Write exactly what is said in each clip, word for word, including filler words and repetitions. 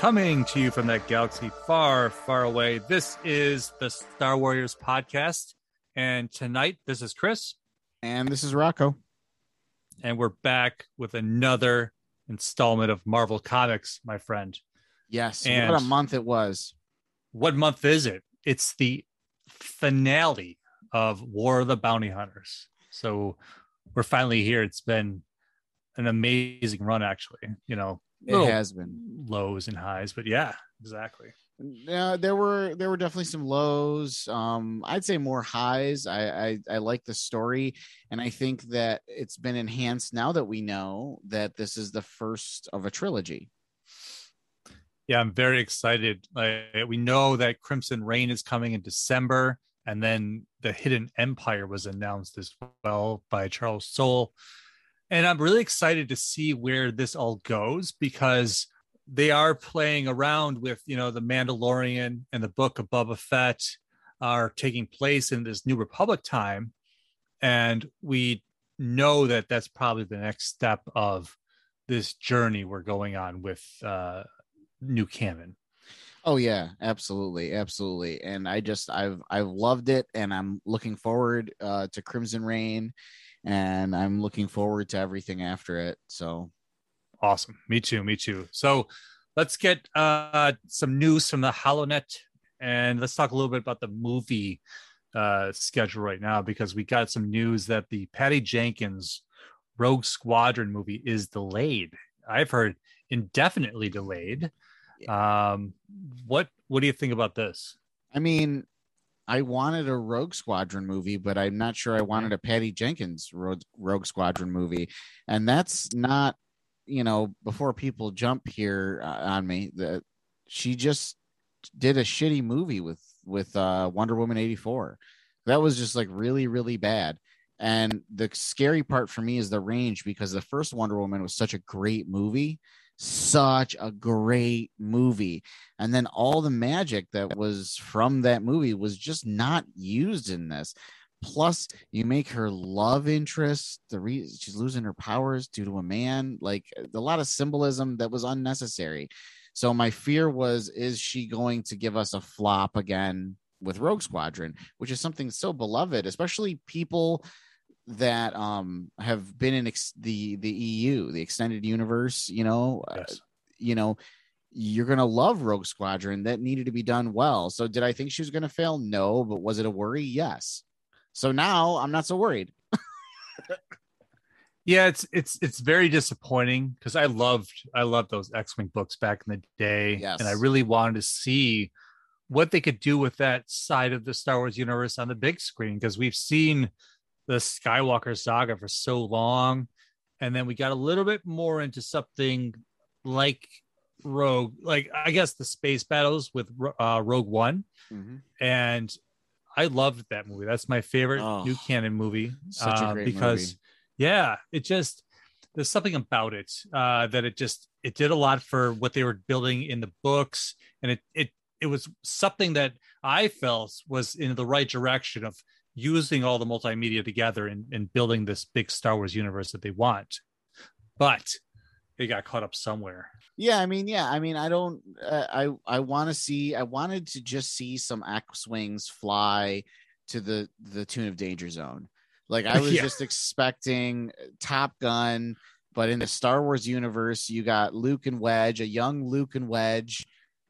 Coming to you from that galaxy far, far away, this is the Star Warriors podcast. And tonight, this is Chris. And this is Rocco. And we're back with another installment of Marvel Comics, my friend. Yes, and what a month it was. What month is it? It's the finale of War of the Bounty Hunters. So we're finally here. It's been an amazing run, actually. You know, it has been lows and highs, but yeah, exactly. Yeah, there were there were definitely some lows. Um, I'd say more highs. I, I I like the story, and I think that it's been enhanced now that we know that this is the first of a trilogy. Yeah, I'm very excited. Like, we know that Crimson Reign is coming in December, and then the Hidden Empire was announced as well by Charles Soule. And I'm really excited to see where this all goes, because they are playing around with, you know, the Mandalorian and the Book of Boba Fett are taking place in this New Republic time. And we know that that's probably the next step of this journey we're going on with uh, new canon. Oh yeah, absolutely, absolutely. And I just I've I've loved it, and I'm looking forward uh, to Crimson Reign, and I'm looking forward to everything after it. So awesome. Me too, me too. So let's get uh, some news from the HoloNet, and let's talk a little bit about the movie uh, schedule right now, because we got some news that the Patty Jenkins Rogue Squadron movie is delayed. I've heard indefinitely delayed. Um, what what do you think about this? I mean, I wanted a Rogue Squadron movie, but I'm not sure I wanted a Patty Jenkins Rogue, Rogue Squadron movie. And that's not, you know, before people jump here on me, that she just did a shitty movie with with uh, Wonder Woman eighty-four. That was just like really, really bad. And the scary part for me is the range, because the first Wonder Woman was such a great movie. Such a great movie. And then all the magic that was from that movie was just not used in this. Plus, you make her love interest the reason she's losing her powers due to a man, like a lot of symbolism that was unnecessary. So my fear was, is she going to give us a flop again with Rogue Squadron, which is something so beloved, especially people that um have been in ex- the the E U, the extended universe, you know. Yes. Uh, you know, you're gonna love Rogue Squadron. That needed to be done well. So did I think she was gonna fail? No. But was it a worry? Yes. So now I'm not so worried. Yeah, it's it's it's very disappointing, because I loved I loved those X-Wing books back in the day. Yes. And I really wanted to see what they could do with that side of the Star Wars universe on the big screen, because we've seen the Skywalker saga for so long, and then we got a little bit more into something like Rogue, like I guess the space battles with uh, Rogue One. Mm-hmm. And I loved that movie. That's my favorite oh, new canon movie, such uh, a great because movie. Yeah, it just there's something about it uh, that it just it did a lot for what they were building in the books, and it it it was something that I felt was in the right direction of using all the multimedia together and, and building this big Star Wars universe that they want, but they got caught up somewhere. Yeah. I mean, yeah. I mean, I don't, uh, I, I want to see, I wanted to just see some X-Wings fly to the, the tune of Danger Zone. Like I was yeah. just expecting Top Gun, but in the Star Wars universe, you got Luke and Wedge, a young Luke and Wedge,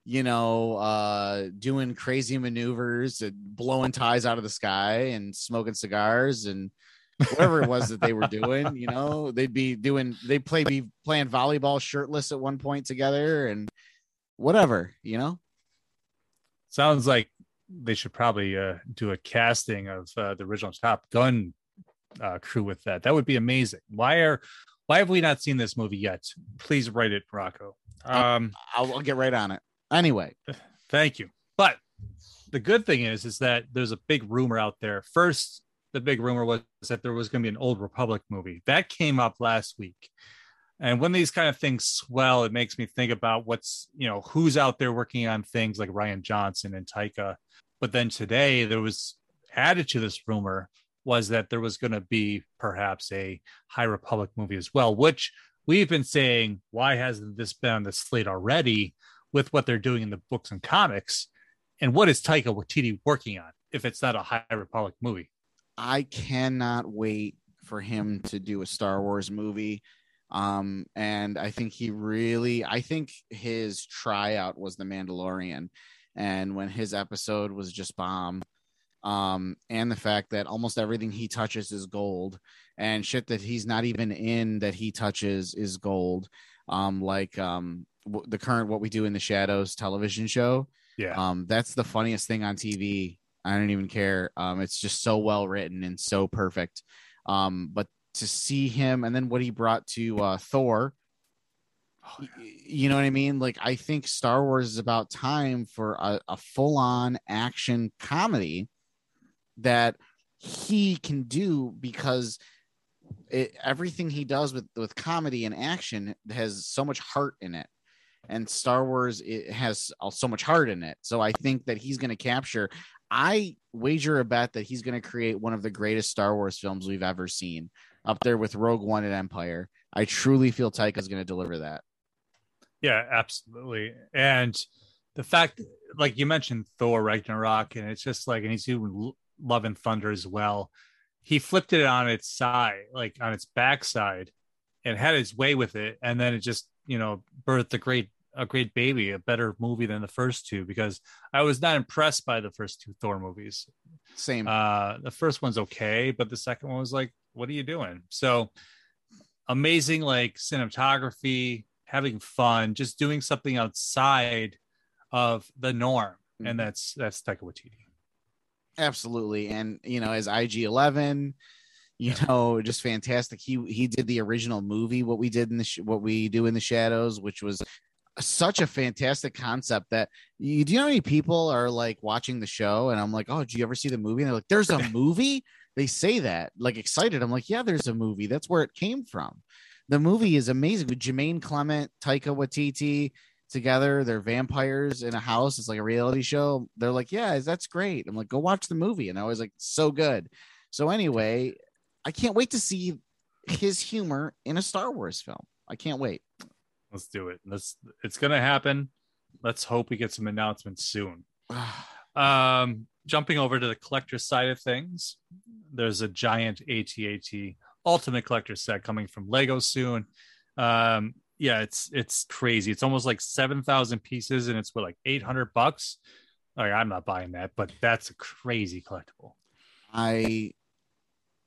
you know, uh, doing crazy maneuvers and blowing ties out of the sky and smoking cigars and whatever it was that they were doing, you know, they'd be doing, they play, be playing volleyball shirtless at one point together and whatever, you know. Sounds like they should probably uh, do a casting of uh, the original Top Gun uh, crew with that. That would be amazing. Why are, why have we not seen this movie yet? Please write it, Rocco. Um, I'll, I'll get right on it. Anyway, thank you. But the good thing is, is that there's a big rumor out there. First, the big rumor was that there was going to be an Old Republic movie. That came up last week. And when these kind of things swell, it makes me think about what's, you know, who's out there working on things like Rian Johnson and Taika. But then today there was added to this rumor was that there was going to be perhaps a High Republic movie as well, which we've been saying, why hasn't this been on the slate already? with what they're doing in the books and comics. And what is Taika Waititi working on if it's not a High Republic movie? I cannot wait for him to do a Star Wars movie. Um, and I think he really, I think his tryout was The Mandalorian. And when his episode was just bomb, um, and the fact that almost everything he touches is gold, and shit that he's not even in that he touches is gold. Um, like, um, w- the current, What We Do in the Shadows television show. Yeah. Um, that's the funniest thing on T V. I don't even care. Um, it's just so well written and so perfect. Um, but to see him and then what he brought to uh, Thor, oh, yeah. You know what I mean? Like, I think Star Wars is about time for a, a full-on action comedy that he can do, because it, everything he does with, with comedy and action has so much heart in it. And Star Wars, it has so much heart in it. So I think that he's going to capture... I wager a bet that he's going to create one of the greatest Star Wars films we've ever seen, up there with Rogue One and Empire. I truly feel Taika is going to deliver that. Yeah, absolutely. And the fact, like you mentioned, Thor Ragnarok, and it's just like, and he's doing Love and Thunder as well. He flipped it on its side, like on its backside, and had his way with it. And then it just, you know, birthed a great a great baby, a better movie than the first two, because I was not impressed by the first two Thor movies. Same. Uh, the first one's okay, but the second one was like, what are you doing? So amazing, like cinematography, having fun, just doing something outside of the norm. Mm-hmm. And that's, that's Taika Waititi. Absolutely. And, you know, as I G eleven, you know, just fantastic. He, he did the original movie, what we did in the, sh- what we do in the shadows, which was such a fantastic concept that you do you know how many people are like watching the show and I'm like, oh, did you ever see the movie? And they're like, there's a movie. They say that like excited. I'm like, yeah, there's a movie. That's where it came from. The movie is amazing with Jermaine Clement, Taika Waititi together. They're vampires in a house. It's like a reality show. They're like, yeah, that's great. I'm like, go watch the movie. And I was like, so good. So anyway, I can't wait to see his humor in a Star Wars film. I can't wait. Let's do it. Let's. It's gonna happen. Let's hope we get some announcements soon. um, jumping over to the collector side of things, there's a giant A T A T Ultimate Collector set coming from Lego soon. Um, yeah, it's it's crazy. It's almost like seven thousand pieces, and it's for like eight hundred bucks. Like, I'm not buying that, but that's a crazy collectible. I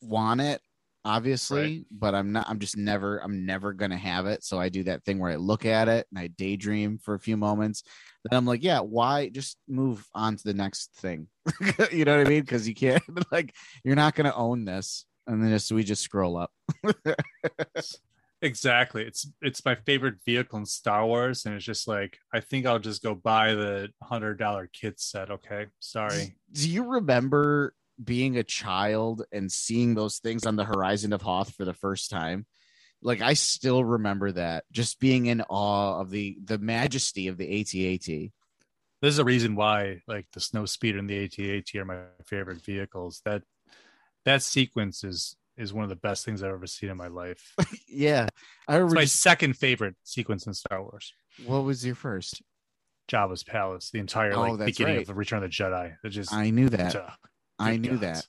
want it. Obviously, right. But I'm not, I'm just never, I'm never going to have it. So I do that thing where I look at it and I daydream for a few moments. Then I'm like, yeah, why just move on to the next thing? You know what I mean? Cause you can't, like, you're not going to own this. And then just, we just scroll up. Exactly. It's, it's my favorite vehicle in Star Wars. And it's just like, I think I'll just go buy the hundred dollar kit set. Okay. Sorry. Do you remember being a child and seeing those things on the horizon of Hoth for the first time? Like, I still remember that, just being in awe of the, the majesty of the A T A T. There's a reason why, like, the Snowspeeder and the A T A T are my favorite vehicles. That, that sequence is, is one of the best things I've ever seen in my life. Yeah. I remember, it's my second favorite sequence in Star Wars. What was your first? Jabba's Palace, the entire like, oh, beginning right. of the Return of the Jedi. It just, I knew that. Uh, I knew that.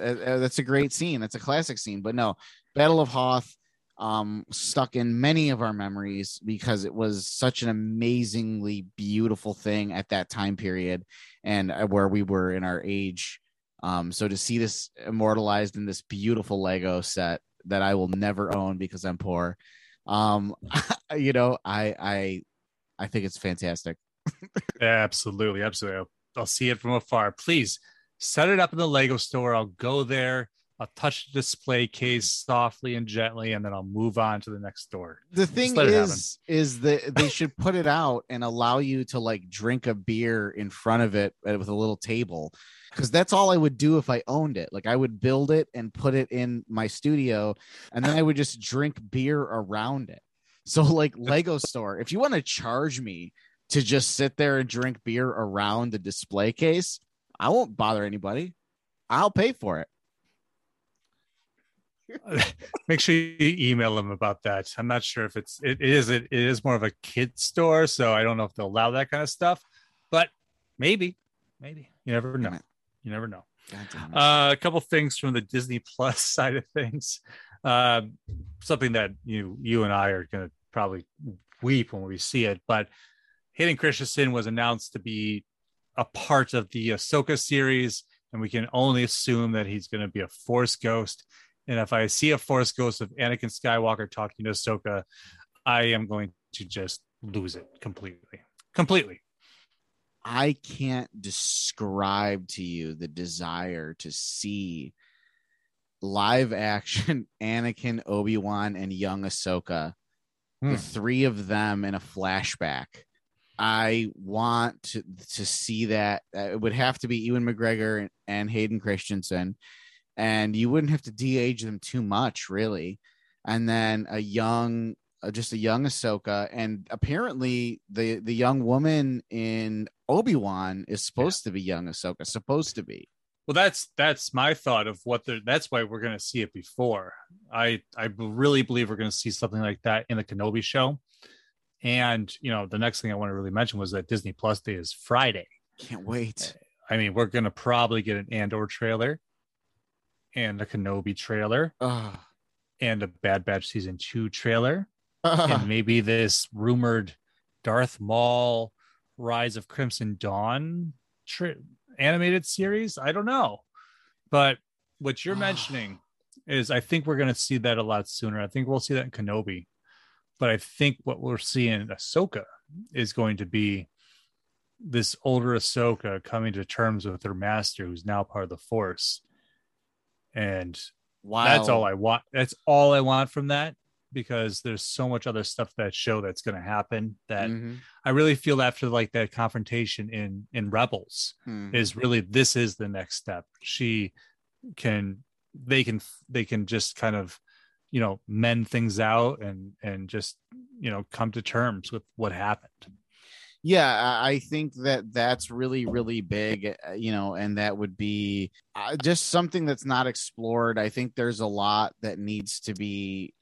Uh, that's a great scene. That's a classic scene. But no, Battle of Hoth um, stuck in many of our memories because it was such an amazingly beautiful thing at that time period and where we were in our age. Um, so to see this immortalized in this beautiful Lego set that I will never own because I'm poor, um, you know, I I I think it's fantastic. Absolutely, absolutely. I'll, I'll see it from afar. Please. Set it up in the Lego store. I'll go there. I'll touch the display case softly and gently, and then I'll move on to the next door. The thing is, is that they should put it out and allow you to like drink a beer in front of it with a little table. Because that's all I would do if I owned it. Like, I would build it and put it in my studio, and then I would just drink beer around it. So like, Lego store, if you want to charge me to just sit there and drink beer around the display case, I won't bother anybody. I'll pay for it. Make sure you email them about that. I'm not sure if it's it is it, it is more of a kid store, so I don't know if they'll allow that kind of stuff. But maybe, maybe you never know. You never know. Uh, a couple things from the Disney Plus side of things. Uh, something that you you and I are going to probably weep when we see it, but Hayden Christensen was announced to be a part of the Ahsoka series, and we can only assume that he's going to be a Force ghost. And if I see a Force ghost of Anakin Skywalker talking to Ahsoka, I am going to just lose it completely. Completely. I can't describe to you the desire to see live action Anakin, Obi-Wan, and young Ahsoka, hmm. the three of them in a flashback. I want to, to see that. It would have to be Ewan McGregor and Hayden Christensen. And you wouldn't have to de-age them too much, really. And then a young, just a young Ahsoka. And apparently the, the young woman in Obi-Wan is supposed yeah. to be young Ahsoka, supposed to be. Well, that's that's my thought of what they're, that's why we're going to see it before. I, I really believe we're going to see something like that in the Kenobi show. And, you know, the next thing I want to really mention was that Disney Plus Day is Friday. Can't wait. I mean, we're going to probably get an Andor trailer. And a Kenobi trailer, uh, and a Bad Batch season two trailer, uh, and maybe this rumored Darth Maul Rise of Crimson Dawn tri- animated series. I don't know, but what you're uh, mentioning is, I think we're going to see that a lot sooner. I think we'll see that in Kenobi, but I think what we're seeing in Ahsoka is going to be this older Ahsoka coming to terms with her master, who's now part of the Force. And wow. that's all I want. That's all I want from that, because there's so much other stuff that show that's going to happen that mm-hmm. I really feel after like that confrontation in, in Rebels mm-hmm. is really, this is the next step. She can, they can, they can just kind of, you know, mend things out and, and just, you know, come to terms with what happened. Yeah, I think that that's really, really big, you know, and that would be just something that's not explored. I think there's a lot that needs to be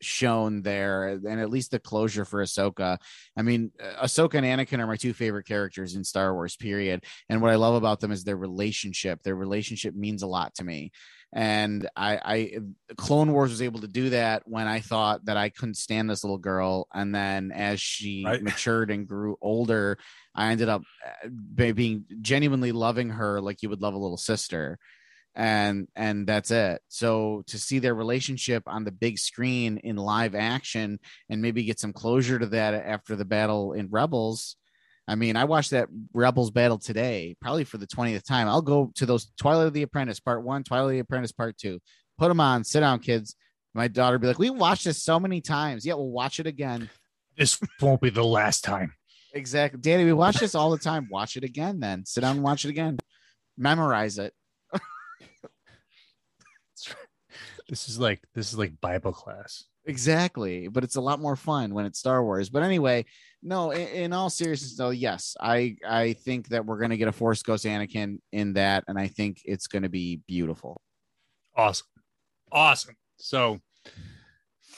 shown there, and at least the closure for Ahsoka. I mean, Ahsoka and Anakin are my two favorite characters in Star Wars, period. And what I love about them is their relationship. Their relationship means a lot to me. And I, I Clone Wars was able to do that when I thought that I couldn't stand this little girl. And then as she right. matured and grew older, I ended up being genuinely loving her like you would love a little sister. And and that's it. So to see their relationship on the big screen in live action and maybe get some closure to that after the battle in Rebels. I mean, I watched that Rebels battle today, probably for the twentieth time. I'll go to those Twilight of the Apprentice part one, Twilight of the Apprentice part two. Put them on. Sit down, kids. My daughter be like, we watched this so many times. Yeah, we'll watch it again. This won't be the last time. Exactly. Danny, we watch this all the time. Watch it again then. Sit down and watch it again. Memorize it. This is like this is like Bible class. Exactly, but it's a lot more fun when it's Star Wars. But anyway, no, in, in all seriousness though, yes, I I think that we're going to get a Force Ghost Anakin in that, and I think it's going to be beautiful. Awesome. Awesome. So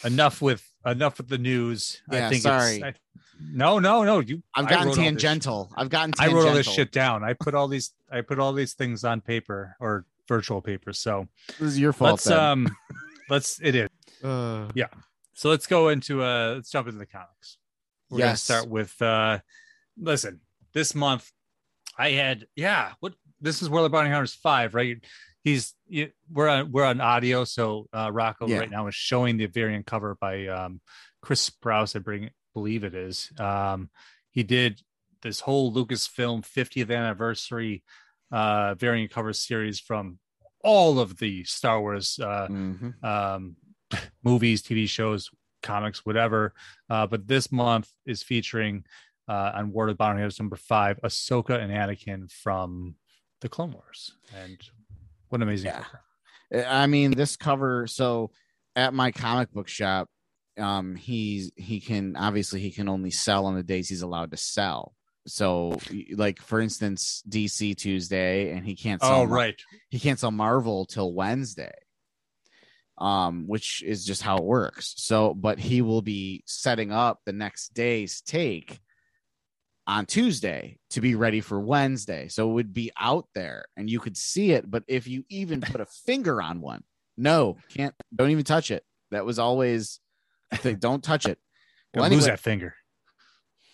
enough with enough with the news. Yeah, I think sorry. It's, I, no, no, no. You I've gotten tangential. I've gotten tangential. I wrote all this shit down. I put all these I put all these things on paper or virtual paper. So this is your fault. Let's then. um let's it is. Uh, yeah, so let's go into uh let's jump into the comics. We're yes. gonna start with uh listen, this month I had yeah what this is World of Bounty Hunters five, right? He's you, we're on we're on audio, so uh Rocco yeah. right now is showing the variant cover by um Chris Sprouse, I bring, believe it is. Um he did this whole Lucasfilm fiftieth anniversary uh variant cover series from all of the Star Wars uh mm-hmm. um movies, T V shows, comics, whatever. Uh, but this month is featuring uh, on War of the Bounty Hunters number five, Ahsoka and Anakin from the Clone Wars. And what an amazing yeah. cover. I mean, this cover. So at my comic book shop, um, he's he can obviously he can only sell on the days he's allowed to sell. So like, for instance, D C Tuesday, and he can't sell. Oh, right. He can't sell Marvel till Wednesday. um, which is just how it works. So, but he will be setting up the next day's take on Tuesday to be ready for Wednesday. So it would be out there and you could see it. But if you even put a finger on one, no, can't, don't even touch it. That was always the thing. Don't touch it. Well, anyway, lose that finger.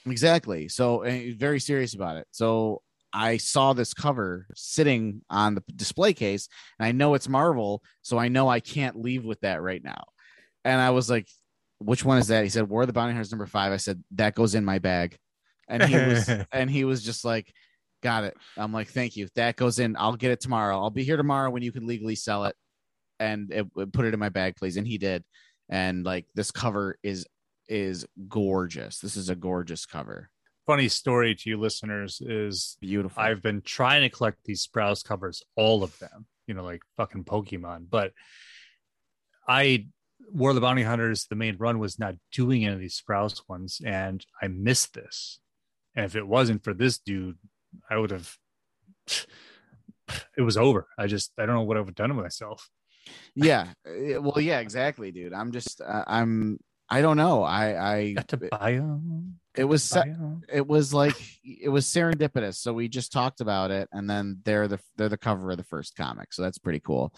Exactly. So and very serious about it. So I saw this cover sitting on the display case and I know it's Marvel. So I know I can't leave with that right now. And I was like, which one is that? He said, War of the Bounty Hunters number five. I said, that goes in my bag. And he was and he was just like, got it. I'm like, thank you. That goes in. I'll get it tomorrow. I'll be here tomorrow when you can legally sell it and it, it, put it in my bag, please. And he did. And like this cover is is gorgeous. This is a gorgeous cover. Funny story to you listeners is beautiful. I've been trying to collect these Sprouse covers, all of them, you know, like fucking Pokemon. But I War of the Bounty Hunters, the main run was not doing any of these Sprouse ones, and I missed this. And if it wasn't for this dude, I would have, it was over. I just, I don't know what I would have done with myself. Yeah. Well, yeah, exactly, dude. I'm just, uh, I'm, I don't know. I, I, got to buy them. It was, se- it was like, it was serendipitous. So we just talked about it and then they're the, they're the cover of the first comic. So that's pretty cool.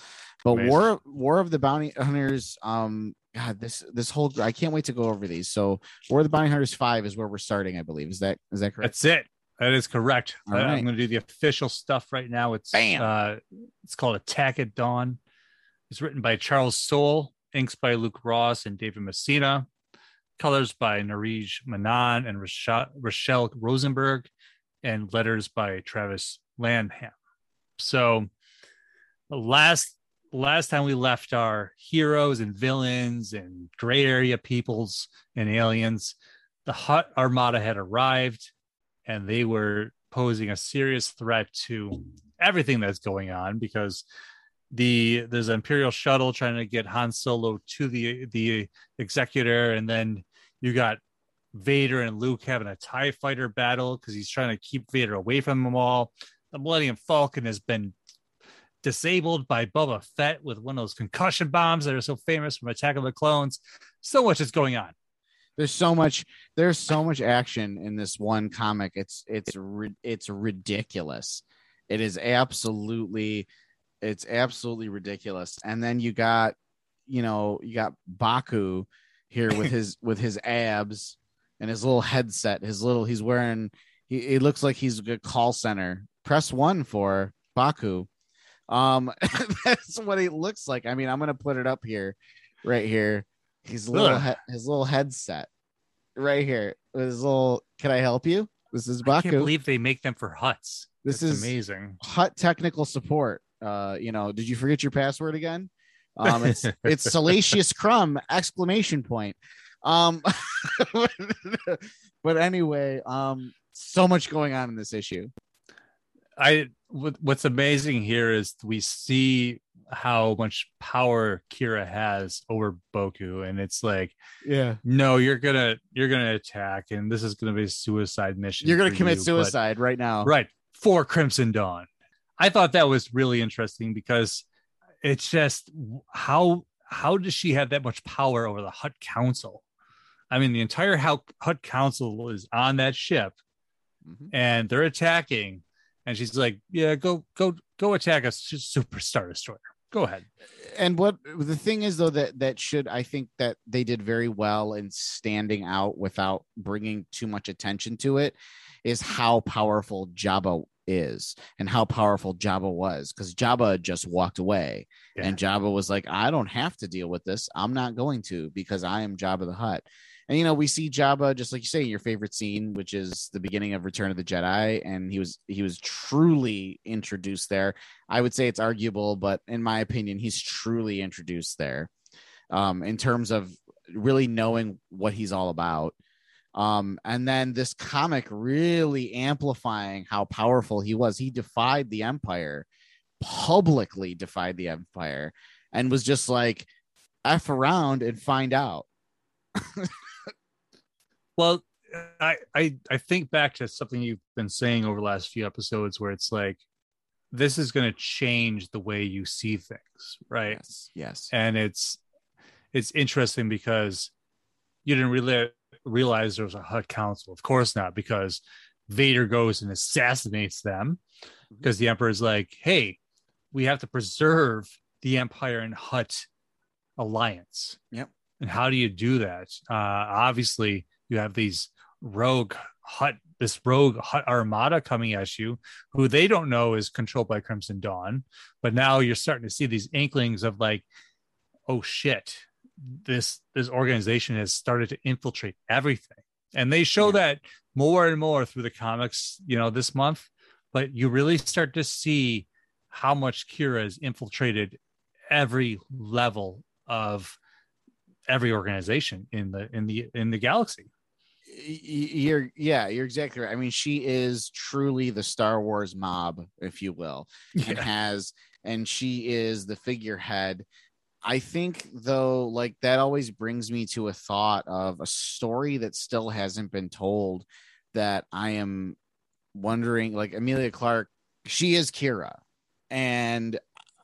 But Amazing. War, War of the Bounty Hunters, um, God, this this whole I can't wait to go over these. So, War of the Bounty Hunters five is where we're starting, I believe. Is that is that correct? That's it. That is correct. All right. I'm going to do the official stuff right now. It's Bam. Uh, it's called Attack at Dawn. It's written by Charles Soule, inks by Luke Ross and David Messina, colors by Narij Manon and Rachelle, Rachelle Rosenberg, and letters by Travis Lanham. So, the last. Last time we left our heroes and villains and gray area peoples and aliens, the Hutt Armada had arrived and they were posing a serious threat to everything that's going on because the there's an Imperial shuttle trying to get Han Solo to the, the Executor. And then you got Vader and Luke having a TIE fighter battle because he's trying to keep Vader away from them all. The Millennium Falcon has been disabled by Boba Fett with one of those concussion bombs that are so famous from Attack of the Clones. So much is going on. There's so much. There's so much action in this one comic. It's it's it's ridiculous. It is absolutely it's absolutely ridiculous. And then you got you know you got Bokku here with his with his abs and his little headset. His little he's wearing. He it looks like he's a good call center. Press one for Bokku. Um, that's what he looks like. I mean, I'm gonna put it up here, right here. His little he- his little headset, right here. His little. Can I help you? This is Bokku. I can't believe they make them for Hutts. This that's is amazing. Hutt technical support. Uh, you know, did you forget your password again? Um, it's it's Salacious Crumb exclamation point. Um, but anyway, um, so much going on in this issue. I. What's amazing here is we see how much power Qi'ra has over Bokku, and it's like, yeah, no, you're gonna you're gonna attack, and this is gonna be a suicide mission. You're gonna commit you, suicide but, right now, right? For Crimson Dawn. I thought that was really interesting because it's just how how does she have that much power over the Hutt Council? I mean, the entire Hutt Council is on that ship, mm-hmm. and they're attacking. And she's like, yeah, go, go, go attack a super star destroyer. Go ahead. And what the thing is, though, that that should I think that they did very well in standing out without bringing too much attention to it is how powerful Jabba is and how powerful Jabba was, because Jabba just walked away yeah. and Jabba was like, I don't have to deal with this. I'm not going to because I am Jabba the Hutt. And, you know, we see Jabba, just like you say, in your favorite scene, which is the beginning of Return of the Jedi. And he was he was truly introduced there. I would say it's arguable, but in my opinion, he's truly introduced there um, in terms of really knowing what he's all about. Um, and then this comic really amplifying how powerful he was. He defied the Empire, publicly defied the Empire, and was just like, F around and find out. Well, I, I I think back to something you've been saying over the last few episodes where it's like this is going to change the way you see things, right? Yes. Yes. And it's it's interesting because you didn't really realize there was a Hutt Council. Of course not, because Vader goes and assassinates them because mm-hmm. the Emperor's like, hey, we have to preserve the Empire and Hutt alliance. Yep. And how do you do that? Uh, obviously, you have these rogue Hutt, this rogue Hutt armada coming at you, who they don't know is controlled by Crimson Dawn. But now you're starting to see these inklings of like, oh shit, this this organization has started to infiltrate everything. And they show yeah. that more and more through the comics, you know, this month. But you really start to see how much Qi'ra has infiltrated every level of every organization in the in the in the galaxy. You're yeah, you're exactly right. I mean, she is truly the Star Wars mob, if you will, yeah. and has and she is the figurehead. I think, though, like that always brings me to a thought of a story that still hasn't been told that I am wondering, like Emilia Clarke, she is Qi'ra. And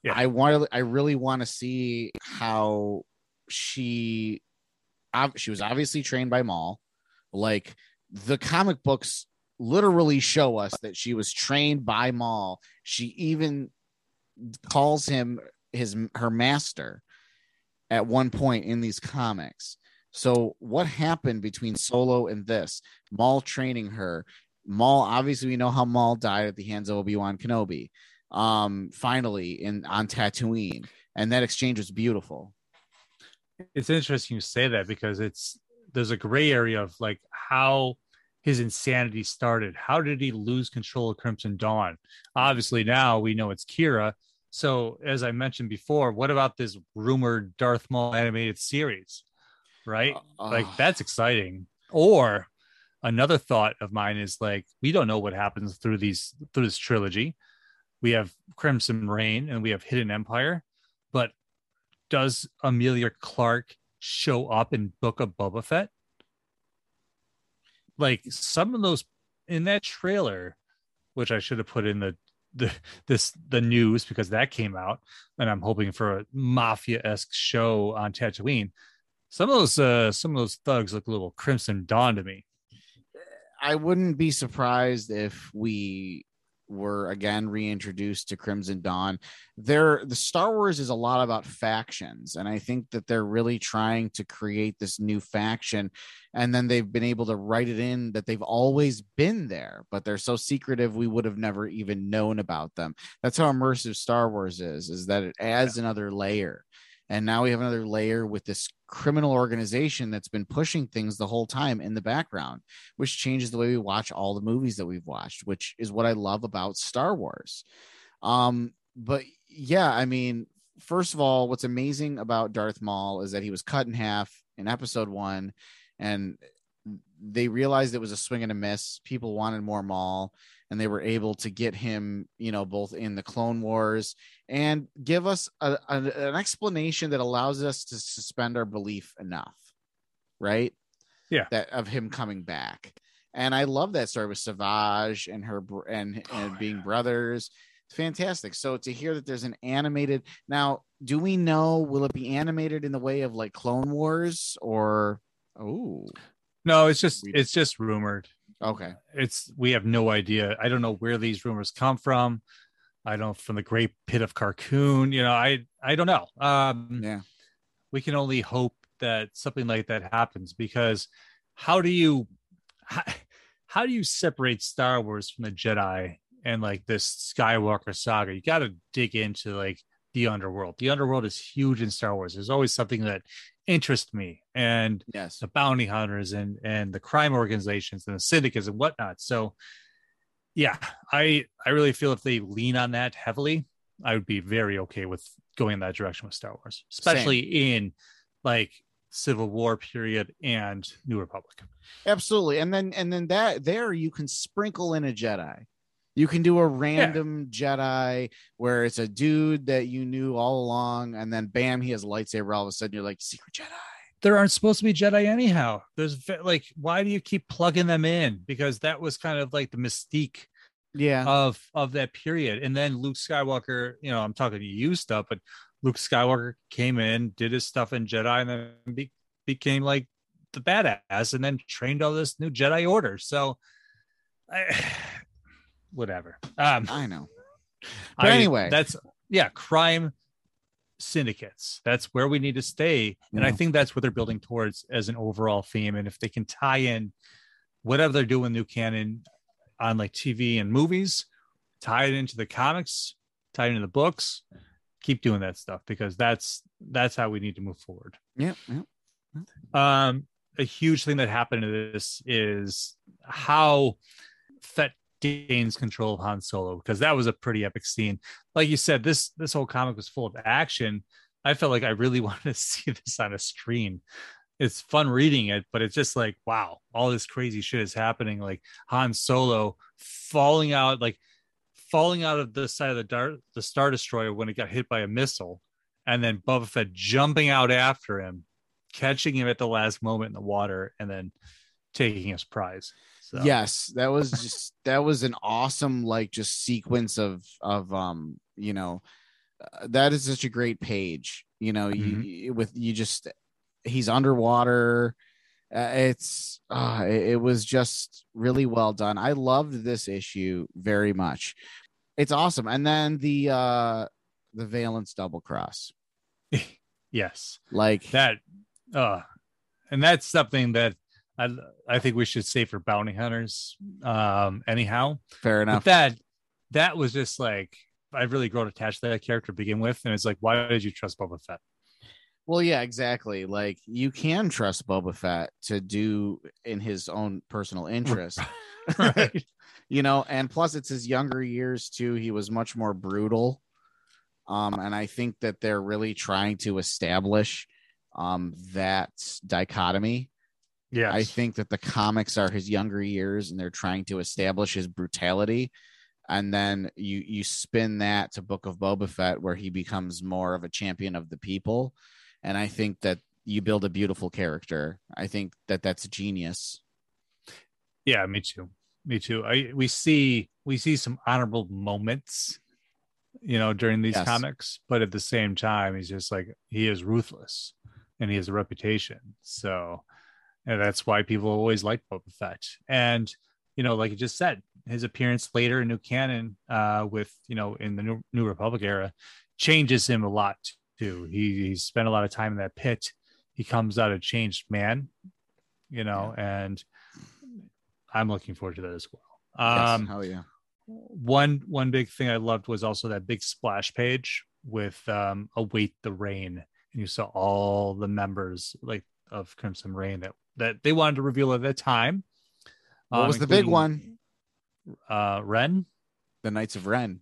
yeah. I want to, I really want to see how she, she was obviously trained by Maul. Like the comic books literally show us that she was trained by Maul. She even calls him his, her master at one point in these comics. So what happened between Solo and this? Maul training her. Maul, obviously we know how Maul died at the hands of Obi-Wan Kenobi. Um, finally in on Tatooine, and that exchange was beautiful. It's interesting you say that because it's there's a gray area of like how his insanity started. How did he lose control of Crimson Dawn? Obviously, now we know it's Qi'ra. So, as I mentioned before, what about this rumored Darth Maul animated series? Right, uh, like that's exciting. Or another thought of mine is like we don't know what happens through these through this trilogy. We have Crimson Reign and we have Hidden Empire, but does Emilia Clarke show up in Book of Boba Fett? Like some of those in that trailer, which I should have put in the the this the news because that came out, and I'm hoping for a mafia-esque show on Tatooine. Some of those uh, some of those thugs look a little Crimson Dawn to me. I wouldn't be surprised if we were again reintroduced to Crimson Dawn. There, the Star Wars is a lot about factions, and I think that they're really trying to create this new faction, and then they've been able to write it in that they've always been there, but they're so secretive we would have never even known about them. That's how immersive Star Wars is, is that it adds yeah. another layer. And now we have another layer with this criminal organization that's been pushing things the whole time in the background, which changes the way we watch all the movies that we've watched, which is what I love about Star Wars. Um, but yeah, I mean, first of all, what's amazing about Darth Maul is that he was cut in half in episode one, and they realized it was a swing and a miss. People wanted more Maul, and they were able to get him, you know, both in the Clone Wars and give us a, a, an explanation that allows us to suspend our belief enough. Right. Yeah. That of him coming back. And I love that story with Savage and her and, and oh, being yeah. brothers. Fantastic. So to hear that there's an animated now, do we know, will it be animated in the way of like Clone Wars or? Oh, no, it's just, we, it's just rumored. Okay. It's, we have no idea. I don't know where these rumors come from. I don't know from the great pit of Carcoon, you know, I, I don't know. Um, yeah. We can only hope that something like that happens because how do you, how, how do you separate Star Wars from the Jedi and like this Skywalker saga? You got to dig into like the underworld. The underworld is huge in Star Wars. There's always something that interest me and yes. the bounty hunters and and the crime organizations and the syndicates and whatnot. So yeah, I I really feel if they lean on that heavily, I would be very okay with going in that direction with Star Wars, especially Same. in like Civil War period and New Republic. Absolutely. And then and then that there you can sprinkle in a Jedi. You can do a random yeah. Jedi where it's a dude that you knew all along, and then bam, he has a lightsaber. All of a sudden, you're like, secret Jedi. There aren't supposed to be Jedi anyhow. There's like, why do you keep plugging them in? Because that was kind of like the mystique yeah, of of that period. And then Luke Skywalker, you know, I'm talking to you stuff, but Luke Skywalker came in, did his stuff in Jedi, and then be, became like the badass, and then trained all this new Jedi Order. So, I, whatever. Um, I know. But I, anyway, that's yeah, crime syndicates. That's where we need to stay, and yeah. I think that's what they're building towards as an overall theme. And if they can tie in whatever they're doing, new canon on like T V and movies, tie it into the comics, tie it into the books. Keep doing that stuff, because that's that's how we need to move forward. Yeah. yeah. Um, a huge thing that happened to this is how Fett gains control of Han Solo, because that was a pretty epic scene. Like you said, this this whole comic was full of action. I felt like I really wanted to see this on a screen. It's fun reading it, but it's just like, wow, all this crazy shit is happening. Like Han Solo falling out, like falling out of the side of the Dar- the Star Destroyer when it got hit by a missile, and then Boba Fett jumping out after him, catching him at the last moment in the water, and then taking his prize. So. Yes, that was just that was an awesome like just sequence of of um you know uh, that is such a great page, you know. Mm-hmm. you, with you just he's underwater. Uh, it's uh, it, it was just really well done. I loved this issue very much. It's awesome. And then the uh the Valance double cross. Yes, like that. Uh, and that's something that I I think we should say for bounty hunters. Um, anyhow, fair enough. But that that was just like, I've really grown attached to that character to begin with, and it's like, why did you trust Boba Fett? Well, yeah, exactly. Like, you can trust Boba Fett to do in his own personal interest, right? You know, and plus it's his younger years too. He was much more brutal, um, and I think that they're really trying to establish um that dichotomy. Yeah, I think that the comics are his younger years, and they're trying to establish his brutality, and then you you spin that to Book of Boba Fett, where he becomes more of a champion of the people. And I think that you build a beautiful character. I think that that's genius. Yeah, me too. Me too. I we see we see some honorable moments, you know, during these yes. comics, but at the same time, he's just like, he is ruthless. And he has a reputation. So, and that's why people always like Boba Fett. And, you know, like you just said, his appearance later in New Canon uh, with, you know, in the New, New Republic era changes him a lot too. He, he spent a lot of time in that pit. He comes out a changed man, you know, yeah. And I'm looking forward to that as well. Um, yes, hell yeah. One, one big thing I loved was also that big splash page with um, Await the Rain. You saw all the members like of Crimson Reign that, that they wanted to reveal at that time. What um, was the big one? Uh, Ren, the Knights of Ren.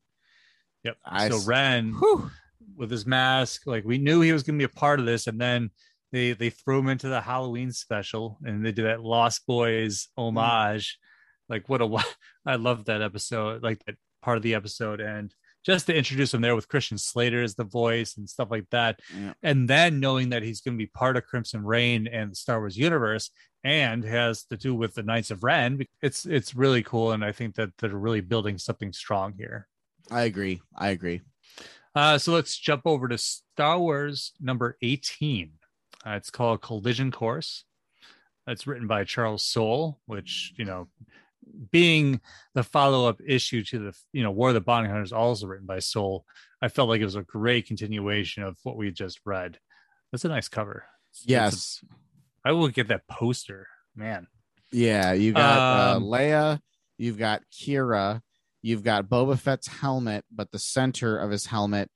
Yep. I so s- Ren whew. With his mask, like we knew he was going to be a part of this, and then they they threw him into the Halloween special, and they did that Lost Boys homage. Mm. Like what a I loved that episode, like that part of the episode, and. Just to introduce him there with Christian Slater as the voice and stuff like that. Yeah. And then knowing that he's going to be part of Crimson Reign and the Star Wars universe, and has to do with the Knights of Ren. It's, it's really cool. And I think that they're really building something strong here. I agree. I agree. Uh, so let's jump over to Star Wars number eighteen. Uh, it's called Collision Course. It's written by Charles Soule, which, you know, being the follow-up issue to the, you know, War of the Bounty Hunters, also written by Soule, I felt like it was a great continuation of what we just read. That's a nice cover. Yes, a, I will get that poster, man. Yeah, you got um, uh, Leia, you've got Qi'ra, you've got Boba Fett's helmet, but the center of his helmet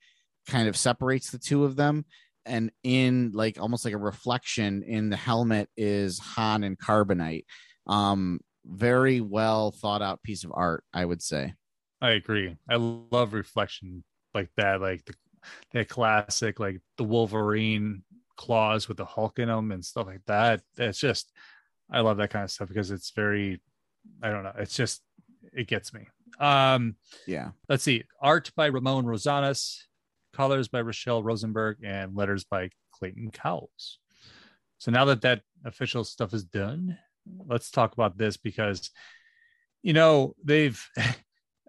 kind of separates the two of them, and in like almost like a reflection in the helmet is Han and Carbonite. Um, very well thought out piece of art, I would say. I agree. I love reflection like that, like the, the classic, like the Wolverine claws with the Hulk in them and stuff like that. It's just, I love that kind of stuff because it's very, I don't know, it's just, it gets me. Um, yeah. Let's see. Art by Ramon Rosanas, colors by Rachelle Rosenberg, and letters by Clayton Cowles. So now that that official stuff is done, let's talk about this because, you know, they've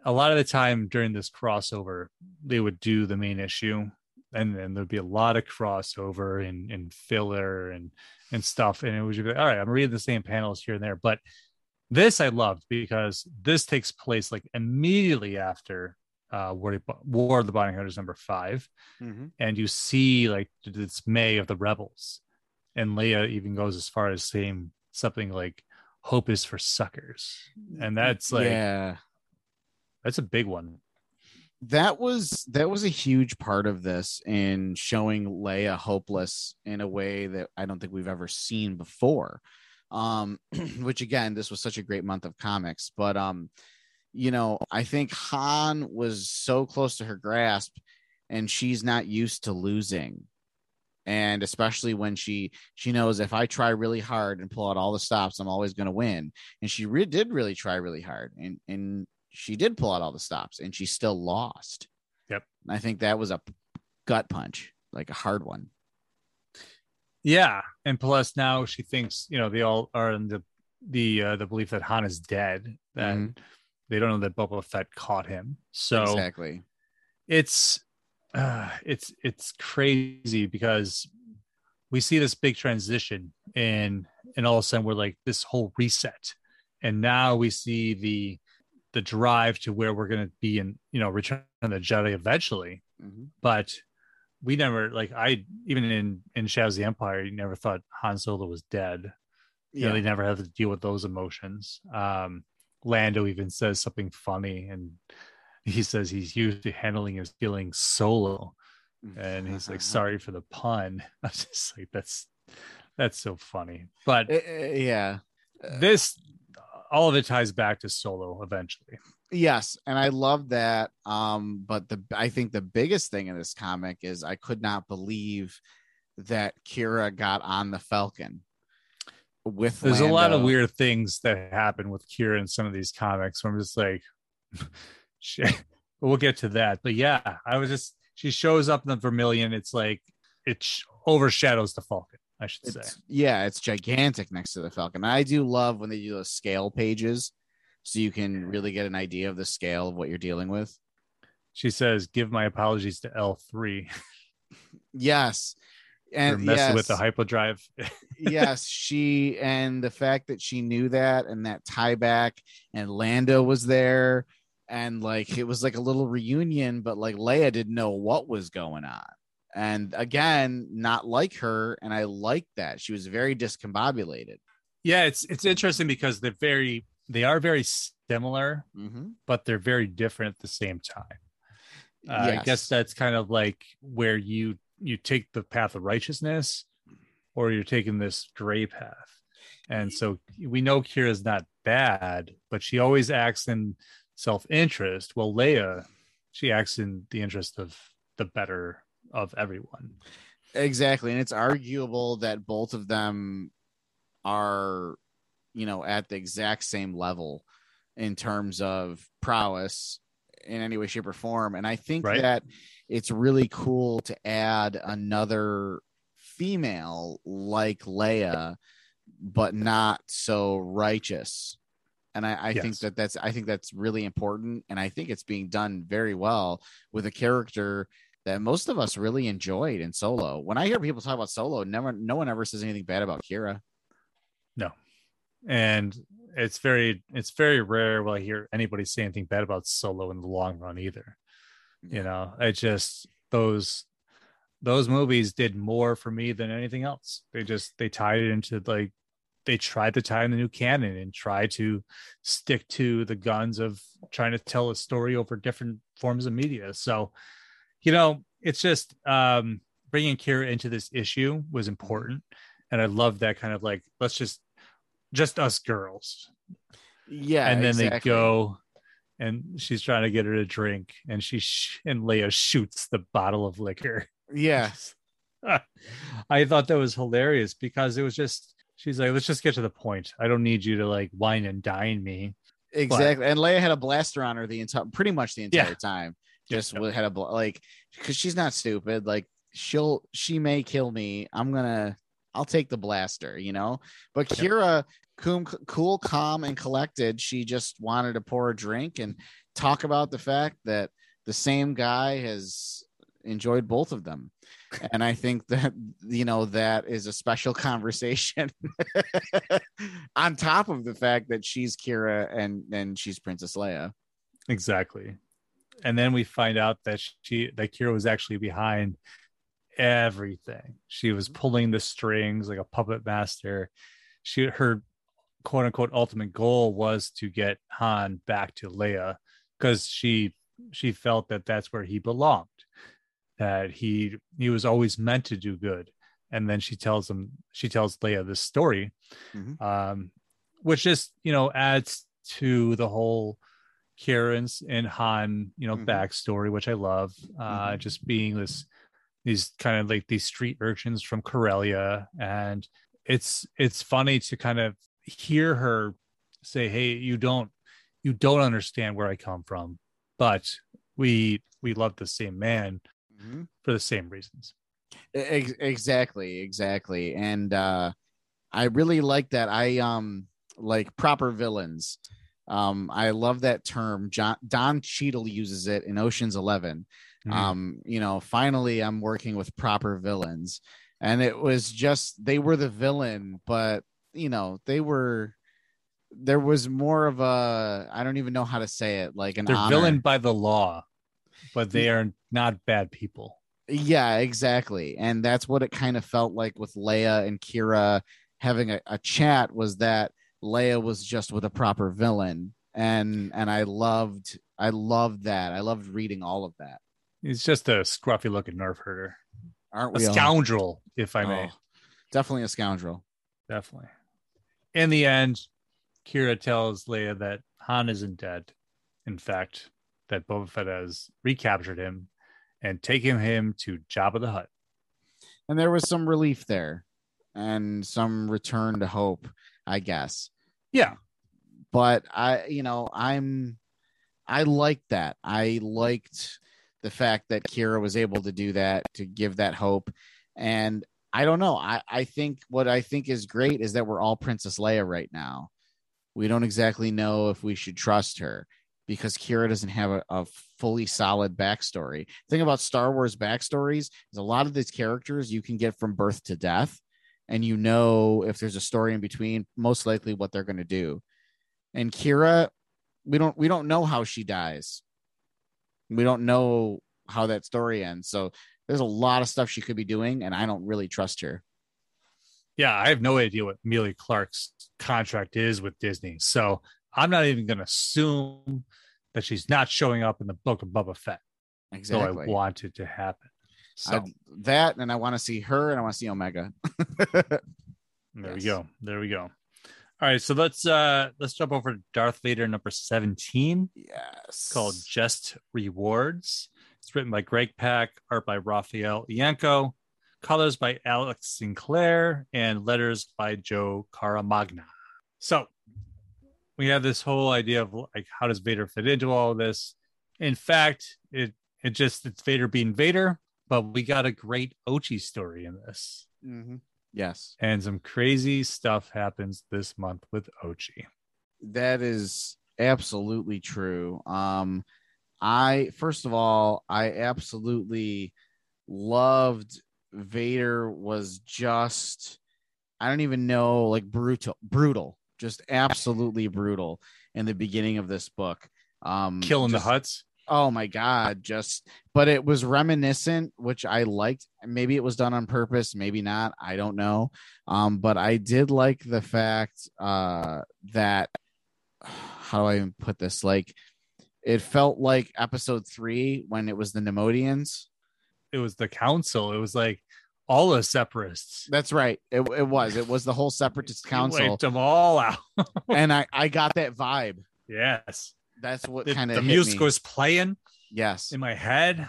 a lot of the time during this crossover, they would do the main issue, and then there'd be a lot of crossover and, and filler and, and stuff. And it would be like, all right, I'm reading the same panels here and there. But this I loved because this takes place like immediately after uh, War, War of the Bounty Hunters number five. Mm-hmm. And you see like this May of the Rebels. And Leia even goes as far as saying something like, hope is for suckers. And that's like, yeah. That's a big one. That was that was a huge part of this in showing Leia hopeless in a way that I don't think we've ever seen before. Um, which again, this was such a great month of comics. But um, you know, I think Han was so close to her grasp, and she's not used to losing. And especially when she she knows if I try really hard and pull out all the stops, I'm always going to win. And she re- did really try really hard, and and she did pull out all the stops, and she still lost. Yep. And I think that was a gut punch, like a hard one. Yeah, and plus now she thinks, you know, they all are in the the uh, the belief that Han is dead, that mm-hmm. they don't know that Boba Fett caught him. So exactly, it's. Uh, it's it's crazy because we see this big transition and and all of a sudden we're like this whole reset, and now we see the the drive to where we're going to be in, you know, Return of the Jedi eventually. Mm-hmm. But we never, like, I even in in Shadows of the Empire, you never thought Han Solo was dead. Yeah, you know, they never had to deal with those emotions. Um, Lando even says something funny, and he says he's used to handling his feelings solo, and he's like, sorry for the pun. I was just like, that's, that's so funny. But uh, yeah, this, all of it ties back to Solo eventually. Yes. And I love that. Um, but the, I think the biggest thing in this comic is I could not believe that Qi'ra got on the Falcon. With There's Lando. A lot of weird things that happen with Qi'ra in some of these comics where I'm just like, shit. We'll get to that, but yeah, I was just she shows up in the Vermilion. It's like it sh- overshadows the Falcon, I should it's, say. Yeah, it's gigantic next to the Falcon. I do love when they do those scale pages, so you can really get an idea of the scale of what you're dealing with. She says, "Give my apologies to L three." Yes, and messing yes. with the hyperdrive. Yes, she and the fact that she knew that, and that tie back, and Lando was there. And like, it was like a little reunion, but like Leia didn't know what was going on. And again, not like her. And I like that. She was very discombobulated. Yeah. It's, it's interesting because they're very, they are very similar, mm-hmm. but they're very different at the same time. Uh, yes. I guess that's kind of like where you, you take the path of righteousness or you're taking this gray path. And so we know Kira's not bad, but she always acts in self-interest. Well, Leia, she acts in the interest of the better of everyone. Exactly. And it's arguable that both of them are, you know, at the exact same level in terms of prowess in any way, shape, or form. And I think right? that it's really cool to add another female like Leia, but not so righteous. And I, I yes. think that that's I think that's really important. And I think it's being done very well with a character that most of us really enjoyed in Solo. When I hear people talk about Solo, never no one ever says anything bad about Qi'ra. No. And it's very it's very rare when I hear anybody say anything bad about Solo in the long run either. You know, I just those those movies did more for me than anything else. They just they tied it into like they tried to tie in the new canon and try to stick to the guns of trying to tell a story over different forms of media. So, you know, it's just um, bringing Qi'ra into this issue was important. And I love that kind of like, let's just, just us girls. Yeah. And then exactly. they go and she's trying to get her to drink and she, sh- and Leia shoots the bottle of liquor. Yes. I thought that was hilarious because it was just, she's like, let's just get to the point. I don't need you to like wine and dine me. Exactly. But, and Leia had a blaster on her the entire, pretty much the entire yeah. time. Just yeah. had a bl- like, because she's not stupid. Like she'll, she may kill me. I'm gonna, I'll take the blaster, you know. But Qi'ra, yeah. cool, cool, calm, and collected. She just wanted to pour a drink, and talk about the fact that the same guy has enjoyed both of them. And I think that, you know, that is a special conversation on top of the fact that she's Qi'ra and then she's Princess Leia. Exactly. And then we find out that she, that Qi'ra was actually behind everything. She was pulling the strings like a puppet master. She, her quote unquote ultimate goal was to get Han back to Leia because she, she felt that that's where he belonged, that he, he was always meant to do good. And then she tells him, she tells Leia this story, mm-hmm. um, which just, you know, adds to the whole Qi'ra's and Han, you know, mm-hmm. backstory, which I love, uh, mm-hmm. just being this, these kind of like these street urchins from Corellia. And it's, it's funny to kind of hear her say, hey, you don't, you don't understand where I come from, but we, we love the same man mm-hmm. for the same reasons. Exactly. Exactly. And, uh, I really like that. I, um, like proper villains. Um, I love that term. John, Don Cheadle uses it in Ocean's Eleven. Mm-hmm. Um, you know, finally I'm working with proper villains, and it was just, they were the villain, but you know, they were, there was more of a, I don't even know how to say it. Like an They're honor. Villain by the law, but they are not bad people. Yeah, exactly. And that's what it kind of felt like with Leia and Qi'ra having a, a chat, was that Leia was just with a proper villain. And, and I loved, I loved that. I loved reading all of that. He's just a scruffy looking nerf herder. Aren't we? A scoundrel, if I may. Oh, definitely a scoundrel. Definitely. In the end, Qi'ra tells Leia that Han isn't dead. In fact, that Boba Fett has recaptured him and taken him to Jabba the Hutt. And there was some relief there and some return to hope, I guess. Yeah. But I, you know, I'm, I liked that. I liked the fact that Qi'ra was able to do that, to give that hope. And I don't know. I, I think what I think is great is that we're all Princess Leia right now. We don't exactly know if we should trust her because Qi'ra doesn't have a, a fully solid backstory. The thing about Star Wars backstories is a lot of these characters you can get from birth to death, and you know if there's a story in between, most likely what they're going to do. And Qi'ra, we don't we don't know how she dies. We don't know how that story ends. So there's a lot of stuff she could be doing, and I don't really trust her. Yeah, I have no idea what Amelia Clark's contract is with Disney. So I'm not even going to assume that she's not showing up in the Book of Boba Fett. Exactly. So I want it to happen. So I, that, and I want to see her, and I want to see Omega. There yes. we go. There we go. All right, so let's uh, let's jump over to Darth Vader number seventeen. Yes, it's called Just Rewards. It's written by Greg Pak, art by Raphael Ianco, colors by Alex Sinclair, and letters by Joe Caramagna. So we have this whole idea of like, how does Vader fit into all of this? In fact, it it just it's Vader being Vader, but we got a great Ochi story in this. Mm-hmm. Yes. And some crazy stuff happens this month with Ochi. That is absolutely true. Um, I, first of all, I absolutely loved Vader was just, I don't even know, like brutal, brutal, just absolutely brutal in the beginning of this book. Um, Killing just, the Hutts. Oh my God. Just, but it was reminiscent, which I liked. Maybe it was done on purpose. Maybe not. I don't know. Um, but I did like the fact uh, that, how do I even put this? Like, it felt like episode three when it was the Nemodians. It was the council. It was like all the separatists. That's right. It, it was, it was the whole separatist council. He wiped them all out. And I, I got that vibe. Yes. That's what kind of the music me. was playing. Yes. In my head.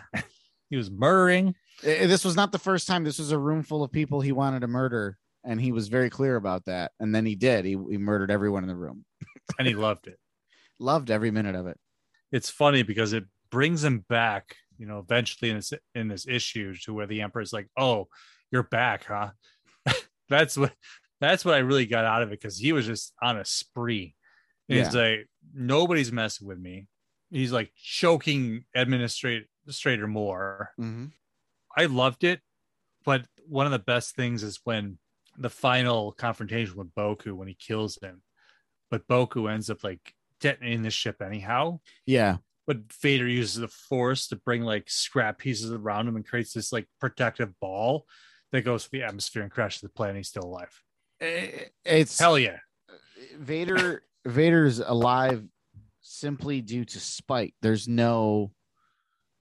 He was murdering. It, this was not the first time. This was a room full of people he wanted to murder. And he was very clear about that. And then he did. He, he murdered everyone in the room. And he loved it. Loved every minute of it. It's funny because it brings him back, you know, eventually in this, in this issue to where the Emperor is like, oh, you're back, huh? That's what, that's what I really got out of it. Cause he was just on a spree. He's yeah. like, nobody's messing with me. he's like choking Administrator Moore. Mm-hmm. I loved it, but one of the best things is when the final confrontation with Bokku, when he kills him, but Bokku ends up like detonating the ship anyhow. Yeah. But Vader uses the Force to bring like scrap pieces around him and creates this like protective ball that goes through the atmosphere and crashes the planet. He's still alive. It's hell yeah. Vader Vader's alive simply due to spite. There's no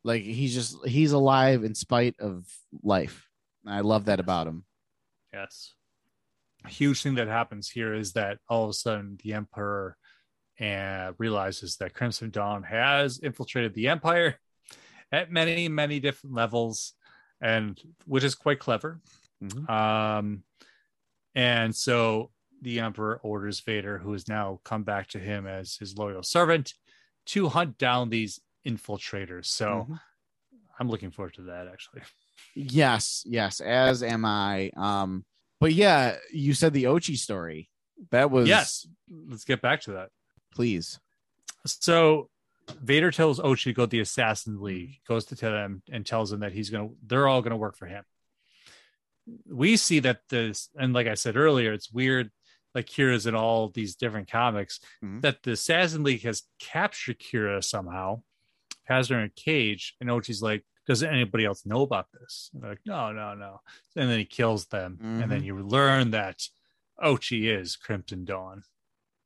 like he's just he's alive in spite of life. And I love that about him. Yes. A huge thing that happens here is that all of a sudden the Emperor and realizes that Crimson Dawn has infiltrated the Empire at many, many different levels, and which is quite clever. Mm-hmm. Um, and so the Emperor orders Vader, who has now come back to him as his loyal servant, to hunt down these infiltrators. So mm-hmm. I'm looking forward to that, actually. Yes, yes, as am I. Um, but yeah, you said the Ochi story. That was... Yes, let's get back to that. Please. So Vader tells Ochi to go to the Assassin League, goes to tell them and tells them that he's going to, they're all going to work for him. We see that this, and like I said earlier, it's weird, like Qi'ra's in all these different comics, mm-hmm. that the Assassin League has captured Qi'ra somehow, has her in a cage, and Ochi's like, does anybody else know about this? And they're like, no, no, no. And then he kills them. Mm-hmm. And then you learn that Ochi is Crimson Dawn.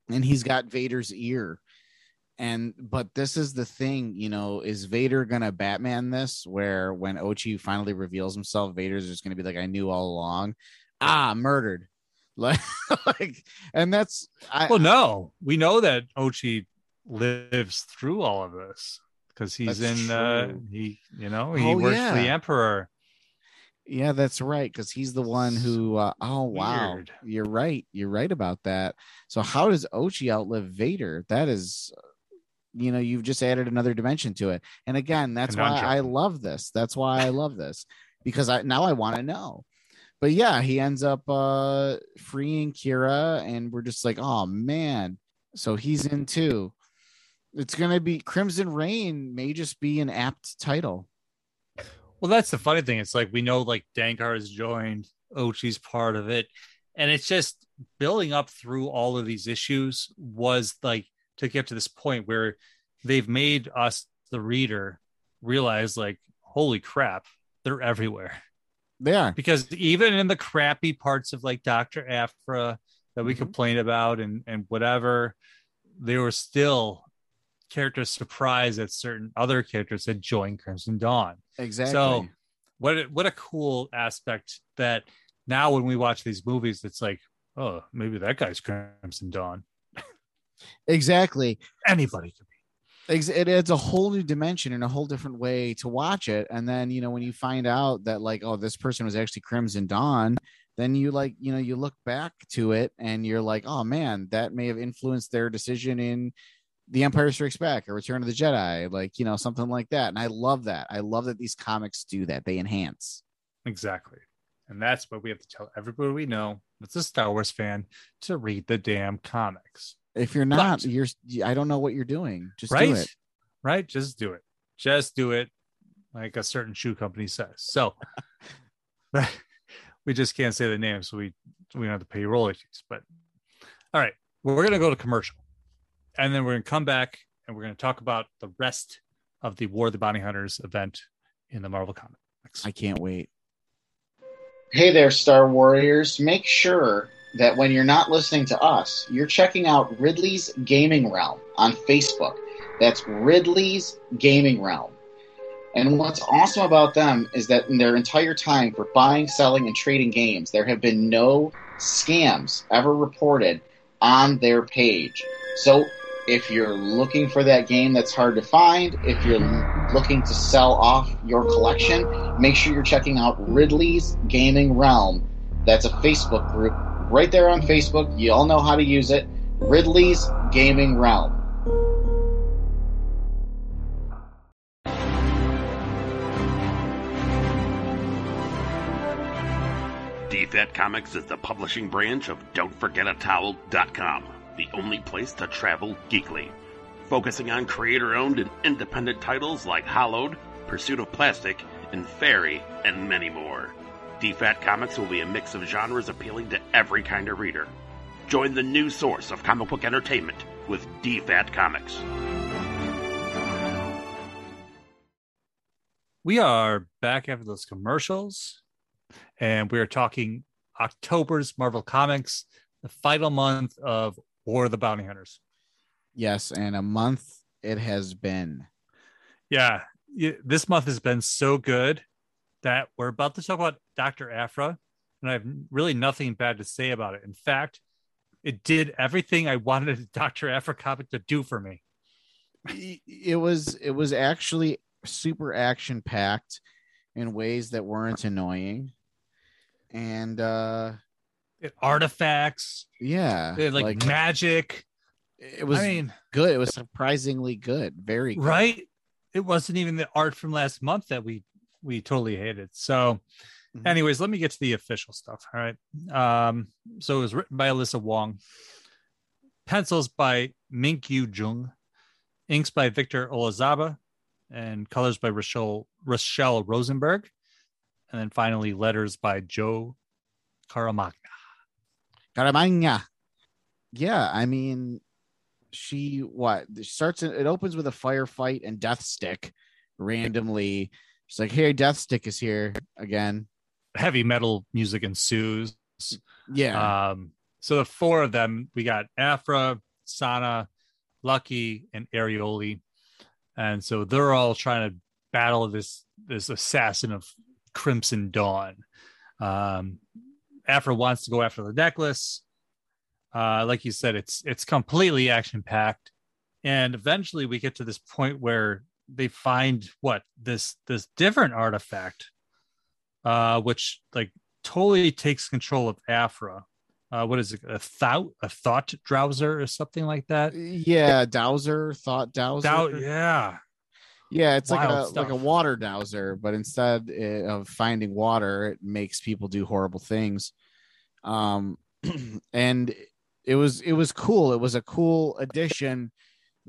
And he's got Vader's ear. And but this is the thing, you know, is Vader gonna Batman this, where when Ochi finally reveals himself, Vader's just gonna be like, I knew all along. Ah, murdered. Like, like and that's I, well, no, we know that Ochi lives through all of this because he's in true. uh he you know, he oh, works yeah. for the Emperor. Yeah, that's right, because he's the one who, uh, oh, wow, Weird. you're right. You're right about that. So how does Ochi outlive Vader? That is, you know, you've just added another dimension to it. And again, that's Conundrum. why I love this. That's why I love this, because I now I want to know. But yeah, he ends up uh, freeing Qi'ra, and we're just like, oh, man. So he's in, too. It's going to be Crimson Reign may just be an apt title. Well, that's the funny thing. It's like we know like Dankar has joined, Ochi's part of it. And it's just building up through all of these issues was like to get to this point where they've made us, the reader, realize like, holy crap, they're everywhere. They are. Because even in the crappy parts of like Doctor Aphra that we mm-hmm. complained about and, and whatever, they were still characters surprised that certain other characters had joined Crimson Dawn. Exactly. So what what a cool aspect that now when we watch these movies, it's like, oh, maybe that guy's Crimson Dawn. Exactly. Anybody could be. It adds a whole new dimension and a whole different way to watch it. And then, you know, when you find out that like, oh, this person was actually Crimson Dawn, then you like, you know, you look back to it and you're like, oh man, that may have influenced their decision in The Empire Strikes Back or Return of the Jedi, like, you know, something like that. And I love that. I love that these comics do that. They enhance. Exactly. And that's what we have to tell everybody we know that's a Star Wars fan to read the damn comics. If you're not, but, you're, I don't know what you're doing. Just right? do it. Right. Just do it. Just do it. Like a certain shoe company says. So we just can't say the name. So we, we don't have to pay royalties, but all right, well, we're going to go to commercial. And then we're going to come back and we're going to talk about the rest of the War of the Bounty Hunters event in the Marvel Comics. I can't wait. Hey there, Star Warriors. Make sure that when you're not listening to us, you're checking out Ridley's Gaming Realm on Facebook. That's Ridley's Gaming Realm. And what's awesome about them is that in their entire time for buying, selling, and trading games, there have been no scams ever reported on their page. So, if you're looking for that game that's hard to find, if you're looking to sell off your collection, make sure you're checking out Ridley's Gaming Realm. That's a Facebook group right there on Facebook. You all know how to use it. Ridley's Gaming Realm. D F A T Comics is the publishing branch of Don't Forget A Towel dot com. The only place to travel geekly. focusing on creator-owned and independent titles like Hollowed, Pursuit of Plastic, and Fairy, and many more. D F A T Comics will be a mix of genres appealing to every kind of reader. Join the new source of comic book entertainment with D F A T Comics. We are back after those commercials, and we're talking October's Marvel Comics, the final month of War of the Bounty Hunters. Yes, and a month it has been. Yeah, this month has been so good that we're about to talk about Doctor Aphra, and I have really nothing bad to say about it. In fact, it did everything I wanted a Doctor Aphra comic to do for me. It was, it was actually super action packed in ways that weren't annoying, and uh it artifacts, yeah, like, like magic. It was, I mean, good. It was surprisingly good, very good. Right. It wasn't even the art from last month that we we totally hated. So, mm-hmm. anyways, let me get to the official stuff. All right. Um, so it was written by Alyssa Wong, pencils by Mink Yu Jung, inks by Victor Olazaba, and colors by Rachelle, Rachelle Rosenberg. And then finally, letters by Joe Caramagna. Caramagna. Yeah, I mean, she what it starts, it opens with a firefight and Deathstick randomly. She's like, "Hey, Deathstick is here again." Heavy metal music ensues. Yeah. Um, so the four of them, we got Aphra, Sana, Lucky, and Arioli. And so they're all trying to battle this this assassin of Crimson Dawn. Um, Aphra wants to go after the necklace. Uh, like you said, it's it's completely action packed, and eventually we get to this point where they find what this this different artifact, uh, which like totally takes control of Aphra. Uh, what is it? A thought, a thought drowser or something like that. Yeah, dowser, thought dowser. Dou- yeah, yeah. It's Wild like a, like a water dowser, but instead of finding water, it makes people do horrible things. Um, and it was it was cool. It was a cool addition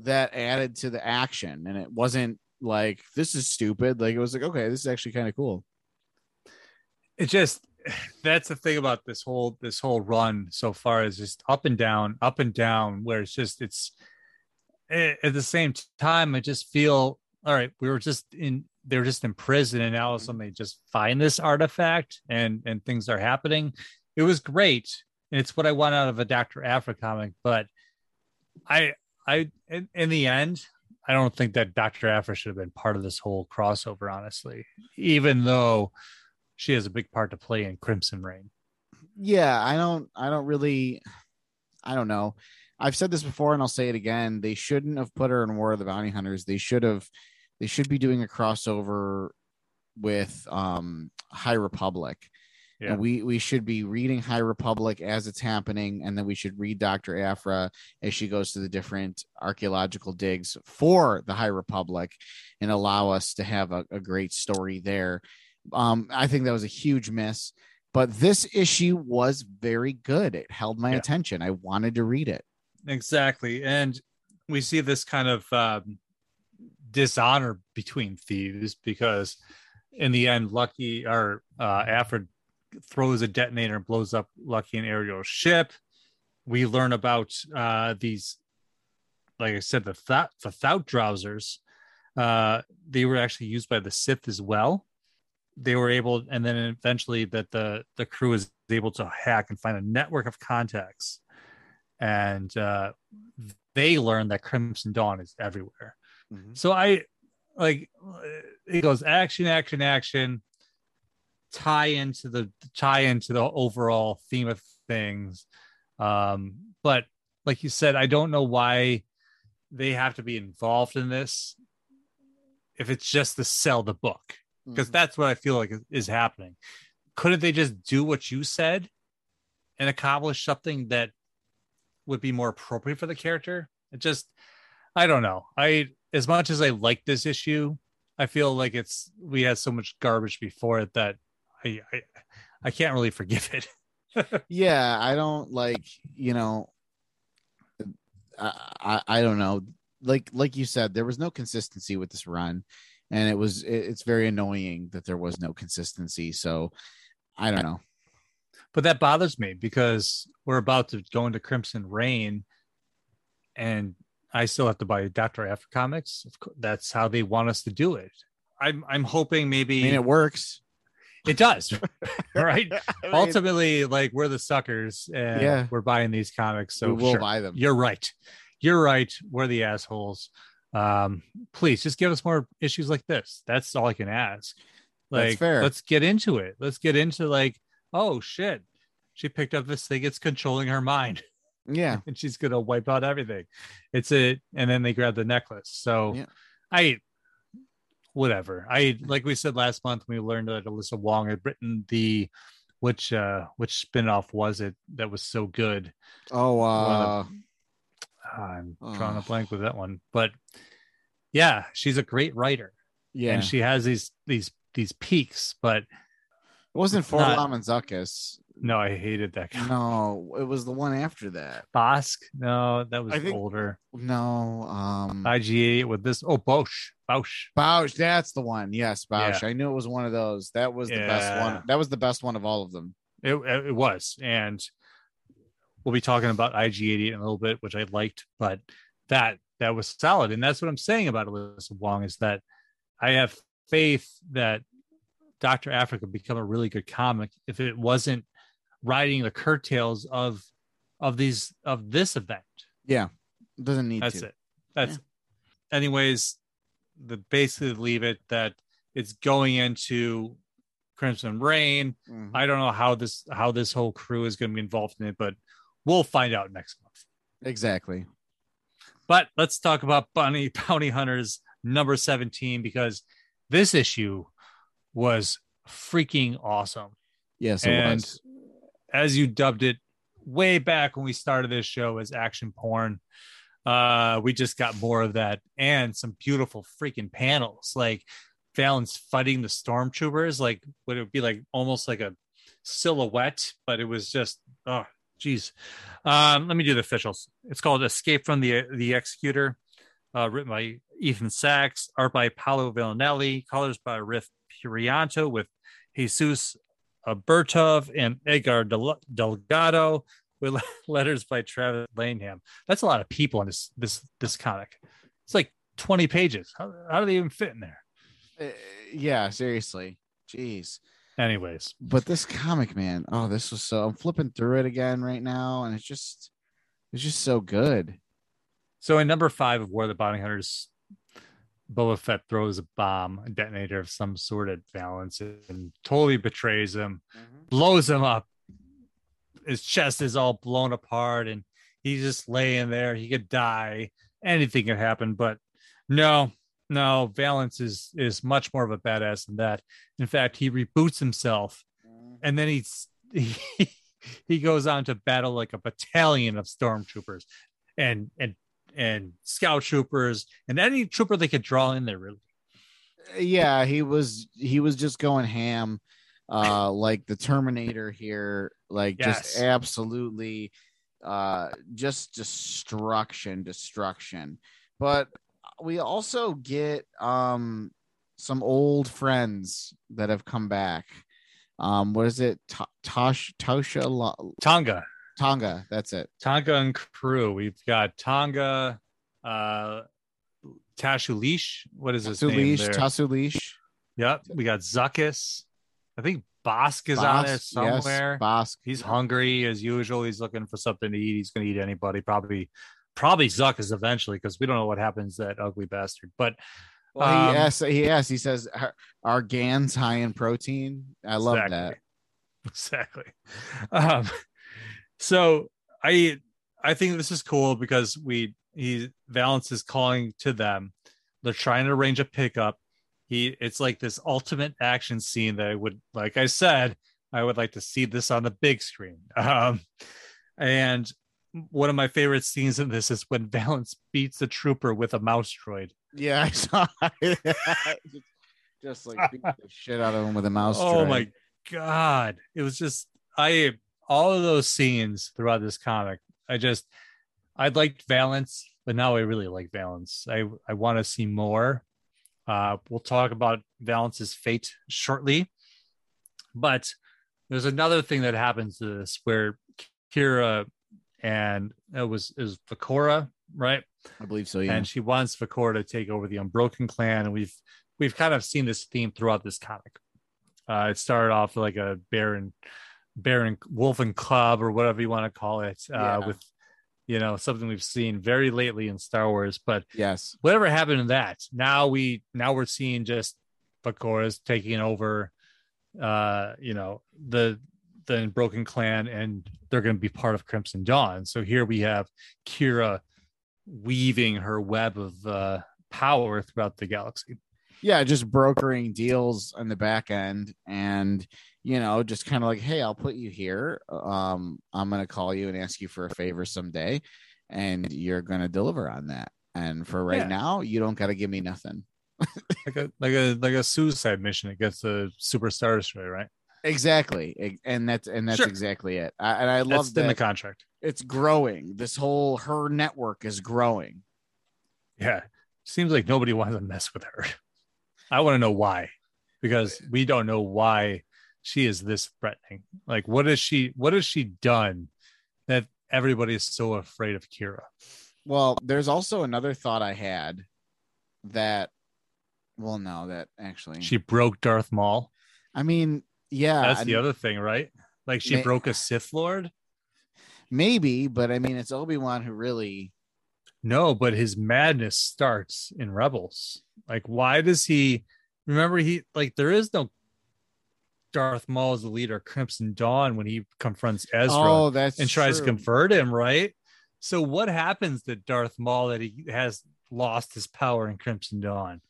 that added to the action, and it wasn't like this is stupid. Like it was like, okay, this is actually kind of cool. It just. That's the thing about this whole this whole run so far is just up and down, up and down, where it's just it's it, at the same time I just feel all right. We were just in they're just in prison, and now somebody just find this artifact and and things are happening. It was great, and it's what I want out of a Doctor Aphra comic. But I I in, in the end I don't think that Doctor Aphra should have been part of this whole crossover, honestly, even though she has a big part to play in Crimson Reign. Yeah, I don't I don't really I don't know. I've said this before and I'll say it again. They shouldn't have put her in War of the Bounty Hunters. They should have they should be doing a crossover with um, High Republic. Yeah. And we we should be reading High Republic as it's happening, and then we should read Doctor Aphra as she goes to the different archaeological digs for the High Republic and allow us to have a, a great story there. Um, I think that was a huge miss, but this issue was very good. It held my yeah. attention. I wanted to read it. Exactly. And we see this kind of um, dishonor between thieves because in the end, Lucky or uh, Aphra throws a detonator and blows up Lucky and Ariel's ship. We learn about uh, these, like I said, the thou- the Thout drowsers. Uh, they were actually used by the Sith as well. They were able, and then eventually that the, the crew is able to hack and find a network of contacts. And uh, they learn that Crimson Dawn is everywhere. Mm-hmm. So I, like, it goes action, action, action, tie into the tie into the overall theme of things. Um, but like you said, I don't know why they have to be involved in this if it's just to sell the book. Because that's what I feel like is happening. Couldn't they just do what you said and accomplish something that would be more appropriate for the character? It just, I don't know. I, as much as I like this issue, I feel like it's, we had so much garbage before it that I, I, I can't really forgive it. Yeah. I don't like, you know, I, I, I don't know. like like you said, there was no consistency with this run, and it was it, it's very annoying that there was no consistency. So I don't know. But that bothers me because we're about to go into Crimson Reign, and I still have to buy Doctor After comics. That's how they want us to do it. I'm I'm hoping maybe I mean, it works. It does, right? I mean, ultimately, like, we're the suckers, and yeah. we're buying these comics, so we will sure. buy them. You're right. You're right. We're the assholes. Um, please just give us more issues like this. That's all I can ask. Like, that's fair. Let's get into it. Let's get into like, oh shit, she picked up this thing. It's controlling her mind. Yeah, and she's gonna wipe out everything. It's it, and then they grab the necklace. So, yeah. I. Whatever. I like we said last month, we learned that Alyssa Wong had written the which uh which spinoff was it that was so good? Oh, uh, the, I'm uh, drawing a blank with that one, but yeah, she's a great writer. Yeah, and she has these these these peaks, but it wasn't for Lamanzukas. No, I hated that guy. No, it was the one after that. Bosk? No, that was think, older. No. Um, I G eight with this. Oh, Bausch. Bausch. Bausch. That's the one. Yes, Bausch. Yeah. I knew it was one of those. That was the yeah. best one. That was the best one of all of them. It, it was. And we'll be talking about I G eighty-eight in a little bit, which I liked. But that that was solid. And that's what I'm saying about Alyssa Wong is that I have faith that Doctor Africa become a really good comic if it wasn't riding the curtails of of these of this event. Yeah, doesn't need that's to. it that's yeah. it. Anyways, the basically leave it that it's going into Crimson Reign. Mm-hmm. I don't know how this how this whole crew is going to be involved in it, but we'll find out next month. Exactly. But let's talk about Bounty Bounty Hunters number seventeen, because this issue was freaking awesome. Yes, it and was. As you dubbed it way back when we started this show as action porn, uh, we just got more of that and some beautiful freaking panels. Like Fallon's fighting the stormtroopers, like would it be like almost like a silhouette, but it was just oh geez. Um, let me do the officials. It's called "Escape from the the Executor," uh, written by Ethan Sachs, art by Paolo Villanelli, colors by Riff Purianto with Jesus Bertov and Edgar Del- Delgado with letters by Travis Laneham. That's a lot of people in this this this comic. It's like twenty pages. How, how do they even fit in there? Uh, yeah, seriously. Jeez. Anyways, but this comic, man. Oh, this was so. I'm flipping through it again right now, and it's just it's just so good. So in number five of War of the Bounty Hunters, Boba Fett throws a bomb, a detonator of some sort at Valance, and totally betrays him, mm-hmm. blows him up. His chest is all blown apart, and he's just laying there. He could die. Anything could happen, but no, no, Valance is, is much more of a badass than that. In fact, he reboots himself, and then he's, he, he goes on to battle like a battalion of stormtroopers and and and scout troopers and any trooper they could draw in there, really. Yeah, he was he was just going ham, uh like the Terminator here, like yes. just absolutely uh just destruction destruction but we also get um some old friends that have come back. Um what is it? T- Tosh Tosha L- Tonga Tonga, that's it. Tonga and crew. We've got Tonga, uh, Tashulish. What is his Tashulish, name? Tashulish. Yep. We got Zuckus. I think Bosk is Bosk, on it somewhere. Yes, Bosk. He's hungry as usual. He's looking for something to eat. He's going to eat anybody. Probably, probably Zuckus eventually, because we don't know what happens to that ugly bastard. But well, um, he asks. He asks. He says, "Are Gans high in protein?" I love exactly. that. Exactly. Um, So I I think this is cool because we he Valance is calling to them. They're trying to arrange a pickup. He it's like this ultimate action scene that I would like I said, I would like to see this on the big screen. Um, and one of my favorite scenes in this is when Valance beats the trooper with a mouse droid. Yeah, I saw that. Just like beat the shit out of him with a mouse oh droid. Oh my god. It was just I All of those scenes throughout this comic, I just, I liked Valance. but now I really like Valance. I, I want to see more. Uh, we'll talk about Valance's fate shortly, but there's another thing that happens to this where Qi'ra and it was is Vekora, right? I believe so. Yeah, and she wants Vekora to take over the Unbroken Clan, and we've we've kind of seen this theme throughout this comic. Uh, it started off like a bear and bear and wolf and club or whatever you want to call it, uh, yeah. with you know something we've seen very lately in Star Wars. But yes, whatever happened to that? Now we now we're seeing just Vekora's taking over. Uh, you know the. The Broken Clan, and they're going to be part of Crimson Dawn. So here we have Qi'ra weaving her web of uh, power throughout the galaxy. Yeah, just brokering deals on the back end, and you know, just kind of like, hey, I'll put you here. Um, I'm going to call you and ask you for a favor someday, and you're going to deliver on that. And for right yeah. now, you don't got to give me nothing. like a like a like a suicide mission against the Super Star Destroyer, right? Exactly, and that's and that's sure. exactly it. I, and I love that's that in the contract. It's growing. This whole her network is growing. Yeah, seems like nobody wants to mess with her. I want to know why, because we don't know why she is this threatening. Like, what is she? What has she done that everybody is so afraid of Qi'ra? Well, there's also another thought I had that. Well, no, that actually she broke Darth Maul. I mean. Yeah, that's the I mean, other thing, right? Like she may, broke a Sith Lord, maybe. But I mean, it's Obi-Wan who really. No, but his madness starts in Rebels. Like, why does he? Remember, he like there is no Darth Maul as the leader of Crimson Dawn when he confronts Ezra oh, that's and tries true. to convert him, right? So what happens to Darth Maul that he has lost his power in Crimson Dawn,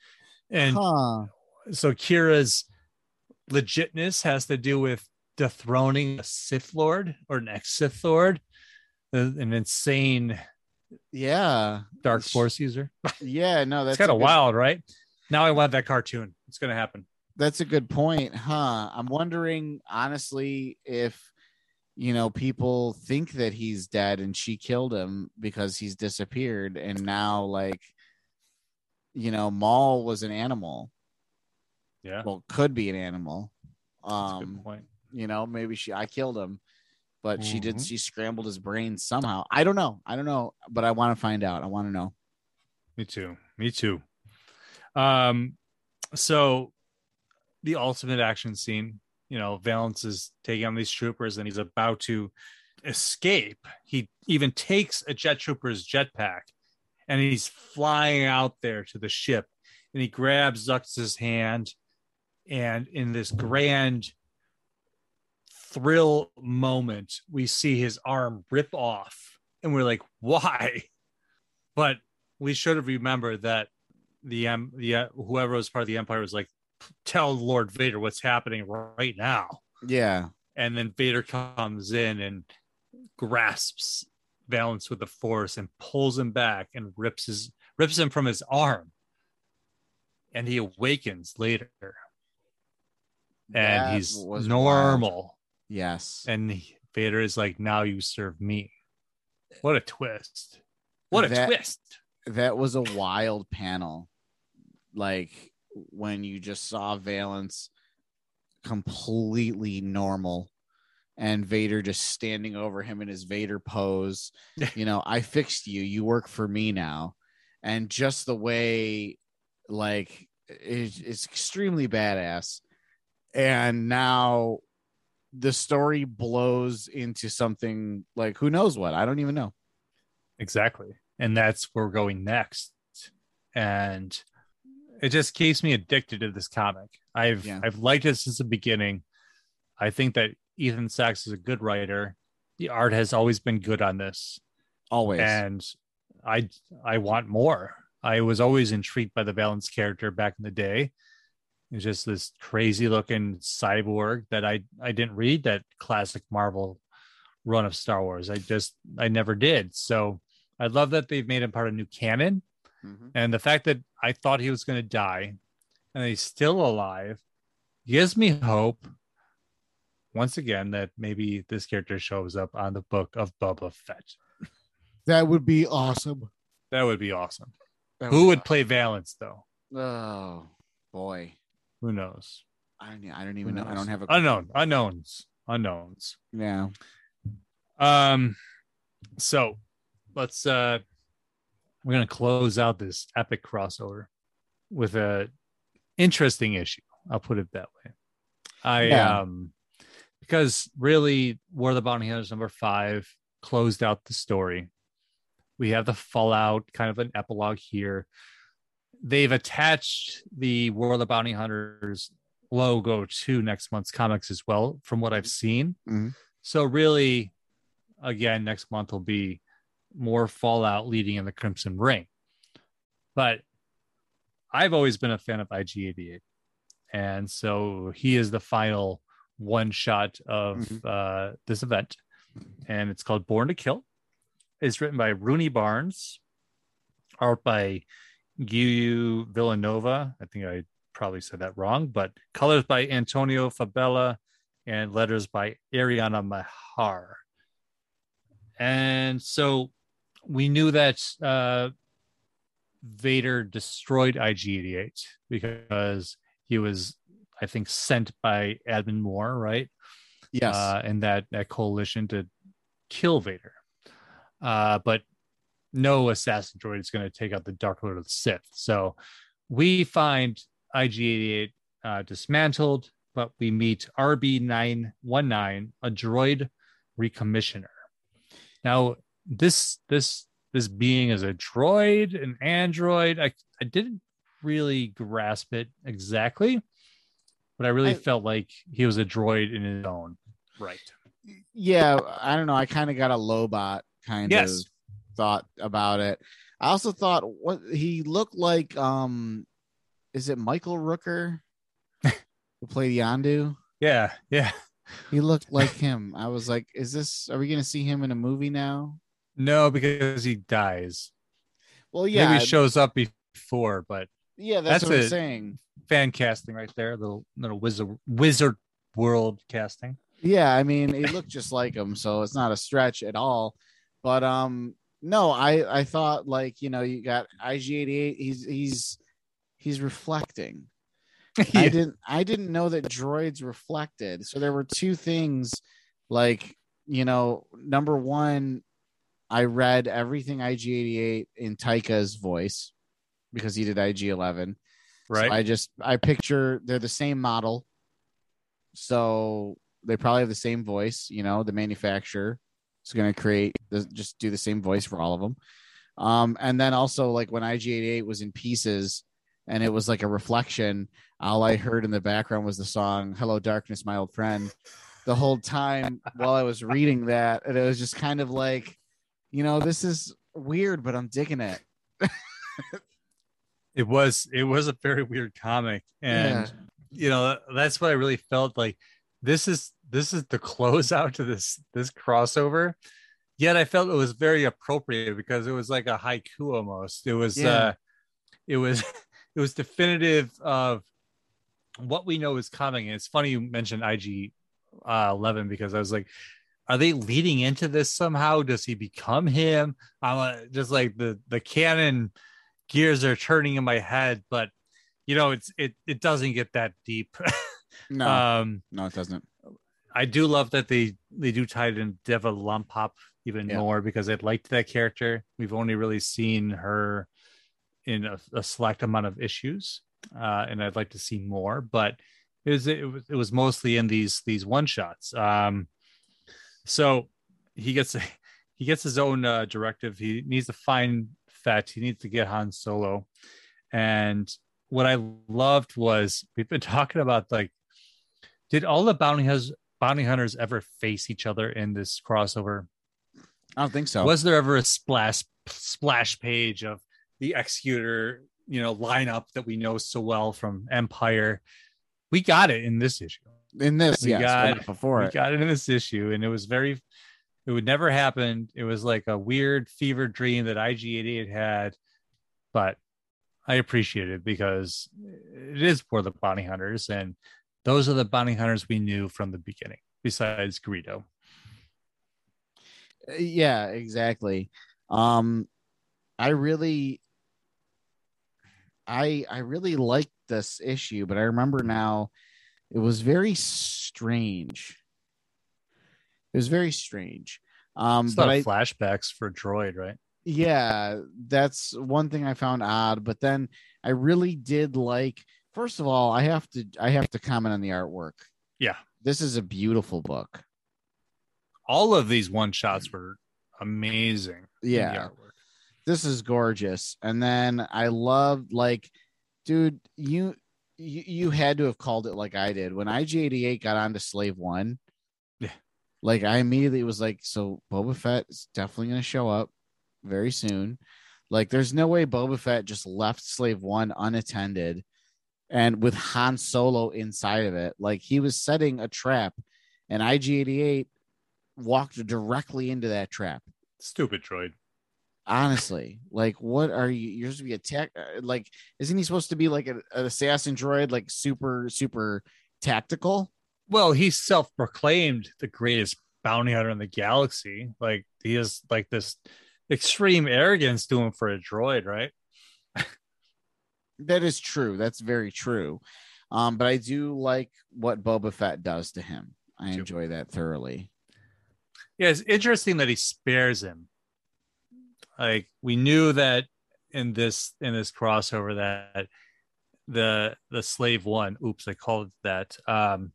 and huh. so Kira's. Legitness has to do with dethroning a Sith Lord or an ex-Sith Lord, an insane, yeah, dark force user. Yeah, no, that's kind of wild, right? Now I want that cartoon. It's going to happen. That's a good point, huh? I'm wondering honestly if you know people think that he's dead and she killed him because he's disappeared, and now like you know Maul was an animal. Yeah. Well, could be an animal. Um, That's a good point. You know, maybe she, I killed him, but mm-hmm. she did, she scrambled his brain somehow. I don't know. I don't know, but I want to find out. I want to know. Me too. Me too. Um, so the ultimate action scene, you know, Valance is taking on these troopers and he's about to escape. He even takes a jet trooper's jetpack and he's flying out there to the ship and he grabs Zux's hand. And in this grand thrill moment, we see his arm rip off. And we're like, why? But we should have remembered that the, um, the uh, whoever was part of the Empire was like, tell Lord Vader what's happening right now. Yeah. And then Vader comes in and grasps Valance with the Force and pulls him back and rips his rips him from his arm. And he awakens later. And that he's normal. Wild. Yes. And he, Vader is like, now you serve me. What a twist. What a that, twist. That was a wild panel. Like when you just saw Valance completely normal and Vader just standing over him in his Vader pose. You know, I fixed you. You work for me now. And just the way like it's, it's extremely badass. And now the story blows into something like who knows what. I don't even know. Exactly. And that's where we're going next. And it just keeps me addicted to this comic. I've yeah. I've liked it since the beginning. I think that Ethan Sachs is a good writer. The art has always been good on this. Always. And I I want more. I was always intrigued by the Valance character back in the day. It's just this crazy looking cyborg that I, I didn't read that classic Marvel run of Star Wars. I just, I never did. So I love that they've made him part of new canon. Mm-hmm. And the fact that I thought he was going to die and he's still alive gives me hope once again that maybe this character shows up on the Book of Boba Fett. That would be awesome. That would be awesome. Would Who would awesome. play Valance though? Oh boy, who knows? I don't. I don't even know. I don't have a unknown. Unknowns. Unknowns. Yeah. Um. So, let's. Uh, we're gonna close out this epic crossover with a interesting issue. I'll put it that way. I yeah. um, because really, War of the Bounty Hunters number five closed out the story. We have the fallout, kind of an epilogue here. They've attached the War of the Bounty Hunters logo to next month's comics as well, from what I've seen. Mm-hmm. So really, again, next month will be more fallout leading in the Crimson Reign. But I've always been a fan of I G eighty-eight. And so he is the final one shot of mm-hmm. uh, this event. And it's called Born to Kill. It's written by Rooney Barnes, art by Guyu Villanova. I think I probably said that wrong, but colors by Antonio Fabella and letters by Ariana Mahar. And so we knew that uh, Vader destroyed I G eighty-eight because he was, I think, sent by Admin Moore, right? Yes. Uh, and that, that coalition to kill Vader. Uh, but no assassin droid is going to take out the Dark Lord of the Sith. So we find I G eighty-eight uh, dismantled, but we meet R B nine nineteen, a droid recommissioner. Now, this this this being is a droid, an android. I I didn't really grasp it exactly, but I really I, felt like he was a droid in his own right. Yeah, I don't know. I kind of got a Lobot kind yes. of thought about it. I also thought what he looked like. Um, is it Michael Rooker who played Yondu? Yeah, yeah. He looked like him. I was like, is this, are we going to see him in a movie now? No, because he dies. Well, yeah. Maybe he shows up before, but yeah, that's, that's what I'm saying. Fan casting right there. The little wizard, wizard world casting. Yeah. I mean, he looked just like him, so it's not a stretch at all, but, um, no, I, I thought like, you know, you got I G eighty-eight. He's, he's, he's reflecting. Yeah. I didn't I didn't know that droids reflected. So there were two things, like, you know, number one, I read everything I G eighty-eight in Taika's voice because he did I G eleven. Right. So I just I picture they're the same model. So they probably have the same voice, you know, the manufacturer is going to create the, just do the same voice for all of them. Um, and then also, like, when I G eighty-eight was in pieces and it was like a reflection, all I heard in the background was the song Hello Darkness, My Old Friend the whole time while I was reading that. And it was just kind of like, you know, this is weird, but I'm digging it. It was, it was a very weird comic. And, yeah. you know, that's what I really felt like. This is, this is the closeout to this, this crossover. Yet I felt it was very appropriate because it was like a haiku almost. It was, yeah. uh, it was, It was definitive of what we know is coming. And it's funny you mentioned I G eleven uh, because I was like, are they leading into this somehow? Does he become him? I'm uh, just like the the canon gears are turning in my head, but you know, it's it it doesn't get that deep. no, um, no, it doesn't. I do love that they they do tie it in Deva Lumpop even yeah. more because I liked that character. We've only really seen her in a, a select amount of issues, uh, and I'd like to see more, but it was, it was, it was mostly in these, these one shots. Um, so he gets, he gets his own uh, directive. He needs to find Fett. He needs to get Han Solo. And what I loved was we've been talking about, like, did all the bounty hunters, bounty hunters ever face each other in this crossover? I don't think so. Was there ever a splash splash page of the Executor, you know, lineup that we know so well from Empire? We got it in this issue. In this, we yes, got before we it. got it in this issue, and it was very. It would never happen. It was like a weird fever dream that I G eighty-eight had, but I appreciate it because it is for the bounty hunters, and those are the bounty hunters we knew from the beginning. Besides Greedo. Yeah, exactly. Um, I really, I I really liked this issue, but I remember now it was very strange. It was very strange. Um, it's but I, flashbacks for Droid, right? Yeah, that's one thing I found odd. But then I really did like. First of all, I have to I have to comment on the artwork. Yeah, this is a beautiful book. All of these one shots were amazing. Yeah, the artwork. This is gorgeous. And then I loved, like, dude, you, you you had to have called it like I did when I G eighty-eight got onto Slave One. Yeah, like I immediately was like, so Boba Fett is definitely going to show up very soon. Like, there's no way Boba Fett just left Slave One unattended. And with Han Solo inside of it, like, he was setting a trap, and I G eighty-eight walked directly into that trap. Stupid droid. Honestly, like, what are you? You're supposed to be attack. Like, isn't he supposed to be like a, an assassin droid, like super, super tactical? Well, he's self-proclaimed the greatest bounty hunter in the galaxy. Like, he has like this extreme arrogance to him for a droid, right? That is true. That's very true. Um, but I do like what Boba Fett does to him. I enjoy that thoroughly. Yeah, it's interesting that he spares him. Like, we knew that in this in this crossover that the the Slave One, oops, I called it that, um,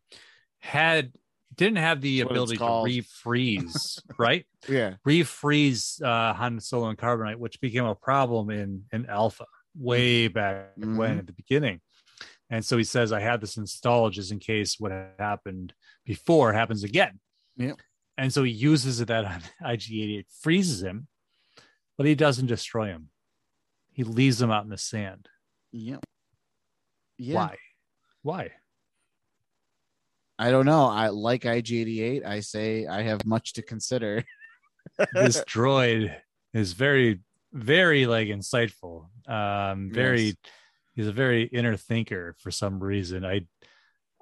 had didn't have the That's ability to refreeze, right? Yeah, refreeze uh, Han Solo and Carbonite, which became a problem in in Alpha. Way back mm-hmm. when at the beginning. And so he says, I had this installed just in case what happened before happens again. Yep. And so he uses it that on I G eighty-eight, freezes him, but he doesn't destroy him. He leaves him out in the sand. Yep. Yeah. Why? Why? I don't know. I like I G eighty-eight. I say I have much to consider. This droid is very very like insightful, um very yes. He's a very inner thinker for some reason. I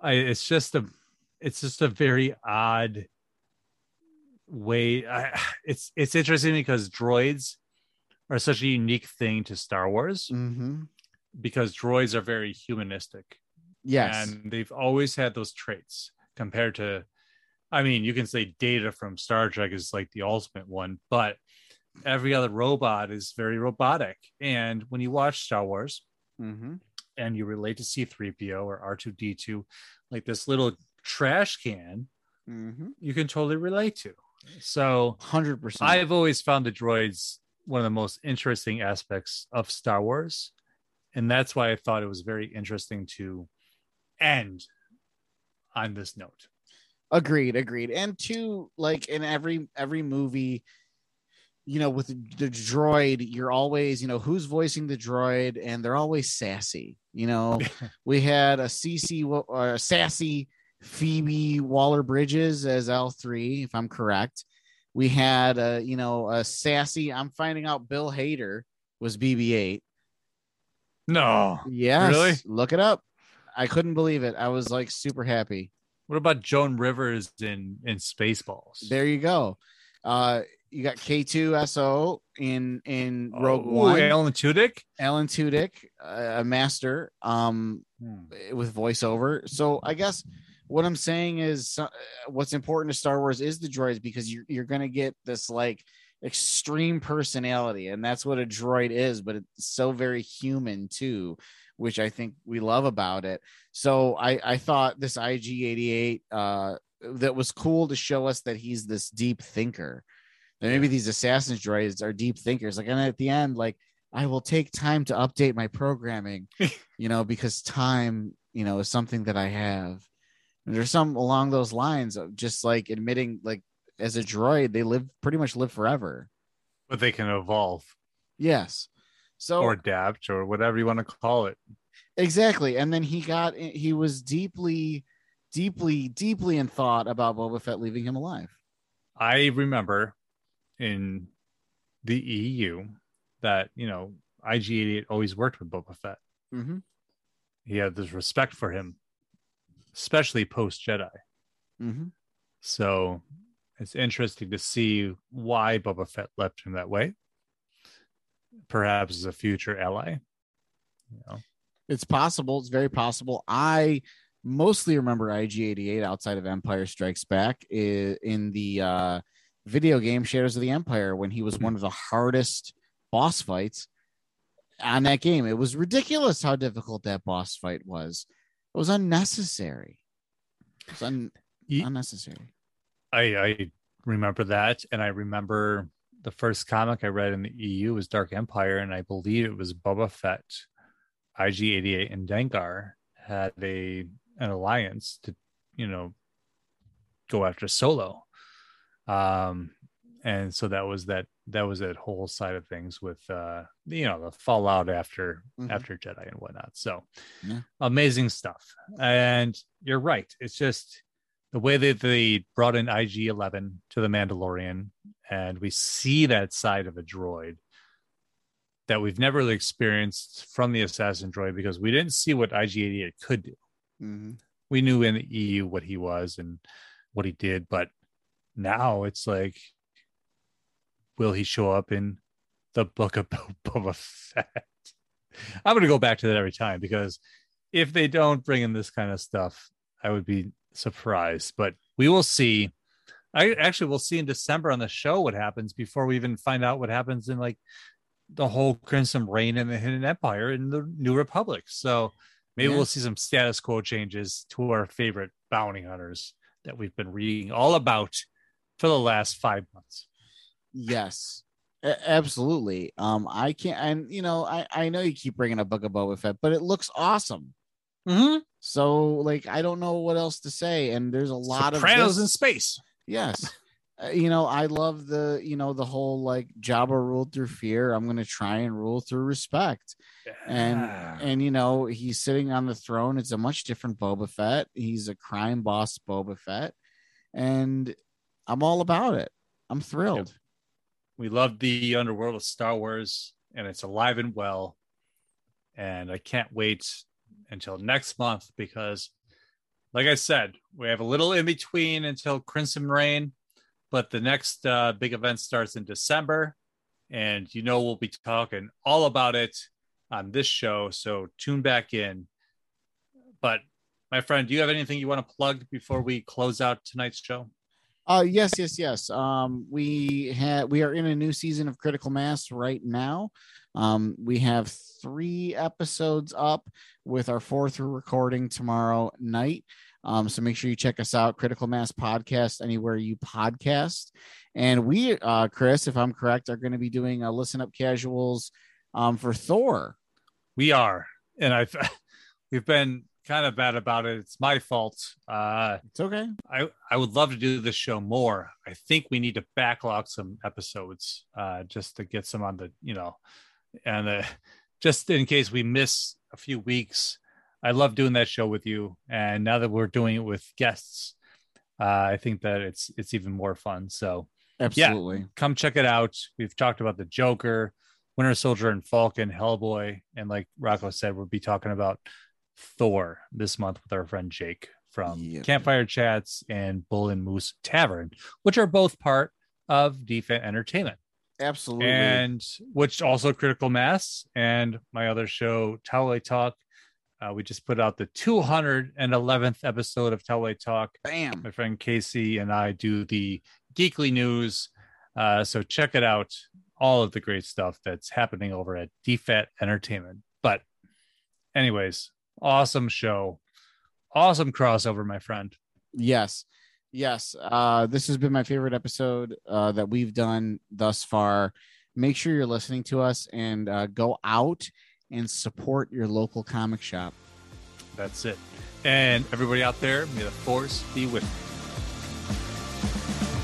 I it's just a it's just a very odd way. I, it's it's interesting because droids are such a unique thing to Star Wars mm-hmm. because droids are very humanistic. Yes, and they've always had those traits compared to, I mean, you can say Data from Star Trek is like the ultimate one, but every other robot is very robotic. And when you watch Star Wars mm-hmm. and you relate to C three P O or R two D two, like this little trash can, mm-hmm. you can totally relate to. So one hundred percent. I've always found the droids one of the most interesting aspects of Star Wars. And that's why I thought it was very interesting to end on this note. Agreed. Agreed. And two, like in every, every movie, you know, with the droid, you're always, you know, who's voicing the droid, and they're always sassy. You know, we had a C C or a sassy Phoebe Waller-Bridges as L three, if I'm correct. We had a, you know, a sassy, I'm finding out Bill Hader was B B eight. No. Yes. Really? Look it up. I couldn't believe it. I was like super happy. What about Joan Rivers in, in Spaceballs? There you go. Uh, You got K two S O in in Rogue oh, One. Alan Tudyk, Alan Tudyk, uh, a master, um, hmm. with voiceover. So I guess what I'm saying is, uh, what's important to Star Wars is the droids, because you're you're gonna get this like extreme personality, and that's what a droid is. But it's so very human too, which I think we love about it. So I I thought this I G eighty-eight uh, that was cool to show us that he's this deep thinker. Maybe these assassin droids are deep thinkers. Like, and at the end, like, I will take time to update my programming, you know, because time, you know, is something that I have. And there's some along those lines of just like admitting, like, as a droid, they live pretty much live forever, but they can evolve. Yes. So, or adapt, or whatever you want to call it. Exactly. And then he got, he was deeply, deeply, deeply in thought about Boba Fett leaving him alive. I remember. In the E U, that, you know, I G eighty-eight always worked with Boba Fett. Mm-hmm. He had this respect for him, especially post Jedi. Mm-hmm. So it's interesting to see why Boba Fett left him that way. perhaps as a future ally. You know? It's possible. It's very possible. I mostly remember I G eighty-eight outside of Empire Strikes Back in the uh, video game Shadows of the Empire when he was one of the hardest boss fights on that game. It was ridiculous how difficult that boss fight was. It was unnecessary. It was un- you, unnecessary. I, I remember that, and I remember the first comic I read in the E U was Dark Empire, and I believe it was Boba Fett, I G eighty-eight, and Dengar had a an alliance to, you know, go after Solo. Um, and so that was that that was that whole side of things with uh, you know, the fallout after mm-hmm. after Jedi and whatnot. So yeah. Amazing stuff. And you're right. It's just the way that they brought in I G eleven to the Mandalorian, and we see that side of a droid that we've never really experienced from the assassin droid, because we didn't see what I G eighty-eight could do. Mm-hmm. We knew in the E U what he was and what he did, but now it's like, will he show up in the Book of Boba Fett? I'm going to go back to that every time, because if they don't bring in this kind of stuff, I would be surprised. But we will see. I actually will see in December on the show what happens before we even find out what happens in like the whole Crimson Reign and the Hidden Empire and the New Republic. So maybe yeah. we'll see some status quo changes to our favorite bounty hunters that we've been reading all about for the last five months. Yes, a- absolutely. Um, I can't, and you know, I, I know you keep bringing up Book of Boba Fett, but it looks awesome. Mm-hmm. So, like, I don't know what else to say. And there's a lot Sopranos of Sopranos in space. Yes. uh, you know, I love the, you know, the whole like Jabba ruled through fear. I'm going to try and rule through respect. Yeah. And, and, you know, he's sitting on the throne. It's a much different Boba Fett. He's a crime boss Boba Fett. And I'm all about it. I'm thrilled. Yep. We love the underworld of Star Wars, and it's alive and well. And I can't wait until next month, because like I said, we have a little in between until Crimson Reign, but the next uh, big event starts in December, and you know, we'll be talking all about it on this show. So tune back in. But my friend, do you have anything you want to plug before we close out tonight's show? Uh, yes, yes, yes. Um, we ha- we are in a new season of Critical Mass right now. Um, we have three episodes up, with our fourth recording tomorrow night. Um, so make sure you check us out, Critical Mass Podcast, anywhere you podcast. And we, uh, Chris, if I'm correct, are going to be doing a Listen Up Casuals um, for Thor. We are. And I've we've been kind of bad about it. It's my fault. Uh, it's okay. I, I would love to do this show more. I think we need to backlog some episodes uh, just to get some on the, you know, and uh, just in case we miss a few weeks. I love doing that show with you. And now that we're doing it with guests, uh, I think that it's, it's even more fun. So absolutely yeah, come check it out. We've talked about the Joker, Winter Soldier and Falcon, Hellboy. And like Rocco said, we'll be talking about Thor this month with our friend Jake from yep. Campfire Chats and Bull and Moose Tavern, which are both part of D F A N Entertainment. Absolutely. And which also Critical Mass and my other show, Towley Talk. Uh, we just put out the two hundred eleventh episode of Towley Talk. Bam. My friend Casey and I do the Geekly News. Uh, so check it out. All of the great stuff that's happening over at D F A T Entertainment. But anyways, awesome show. Awesome crossover, my friend. Yes. Yes, uh, this has been my favorite episode uh, that we've done thus far. Make sure you're listening to us, and uh, go out and support your local comic shop. That's it. And everybody out there, may the force be with you.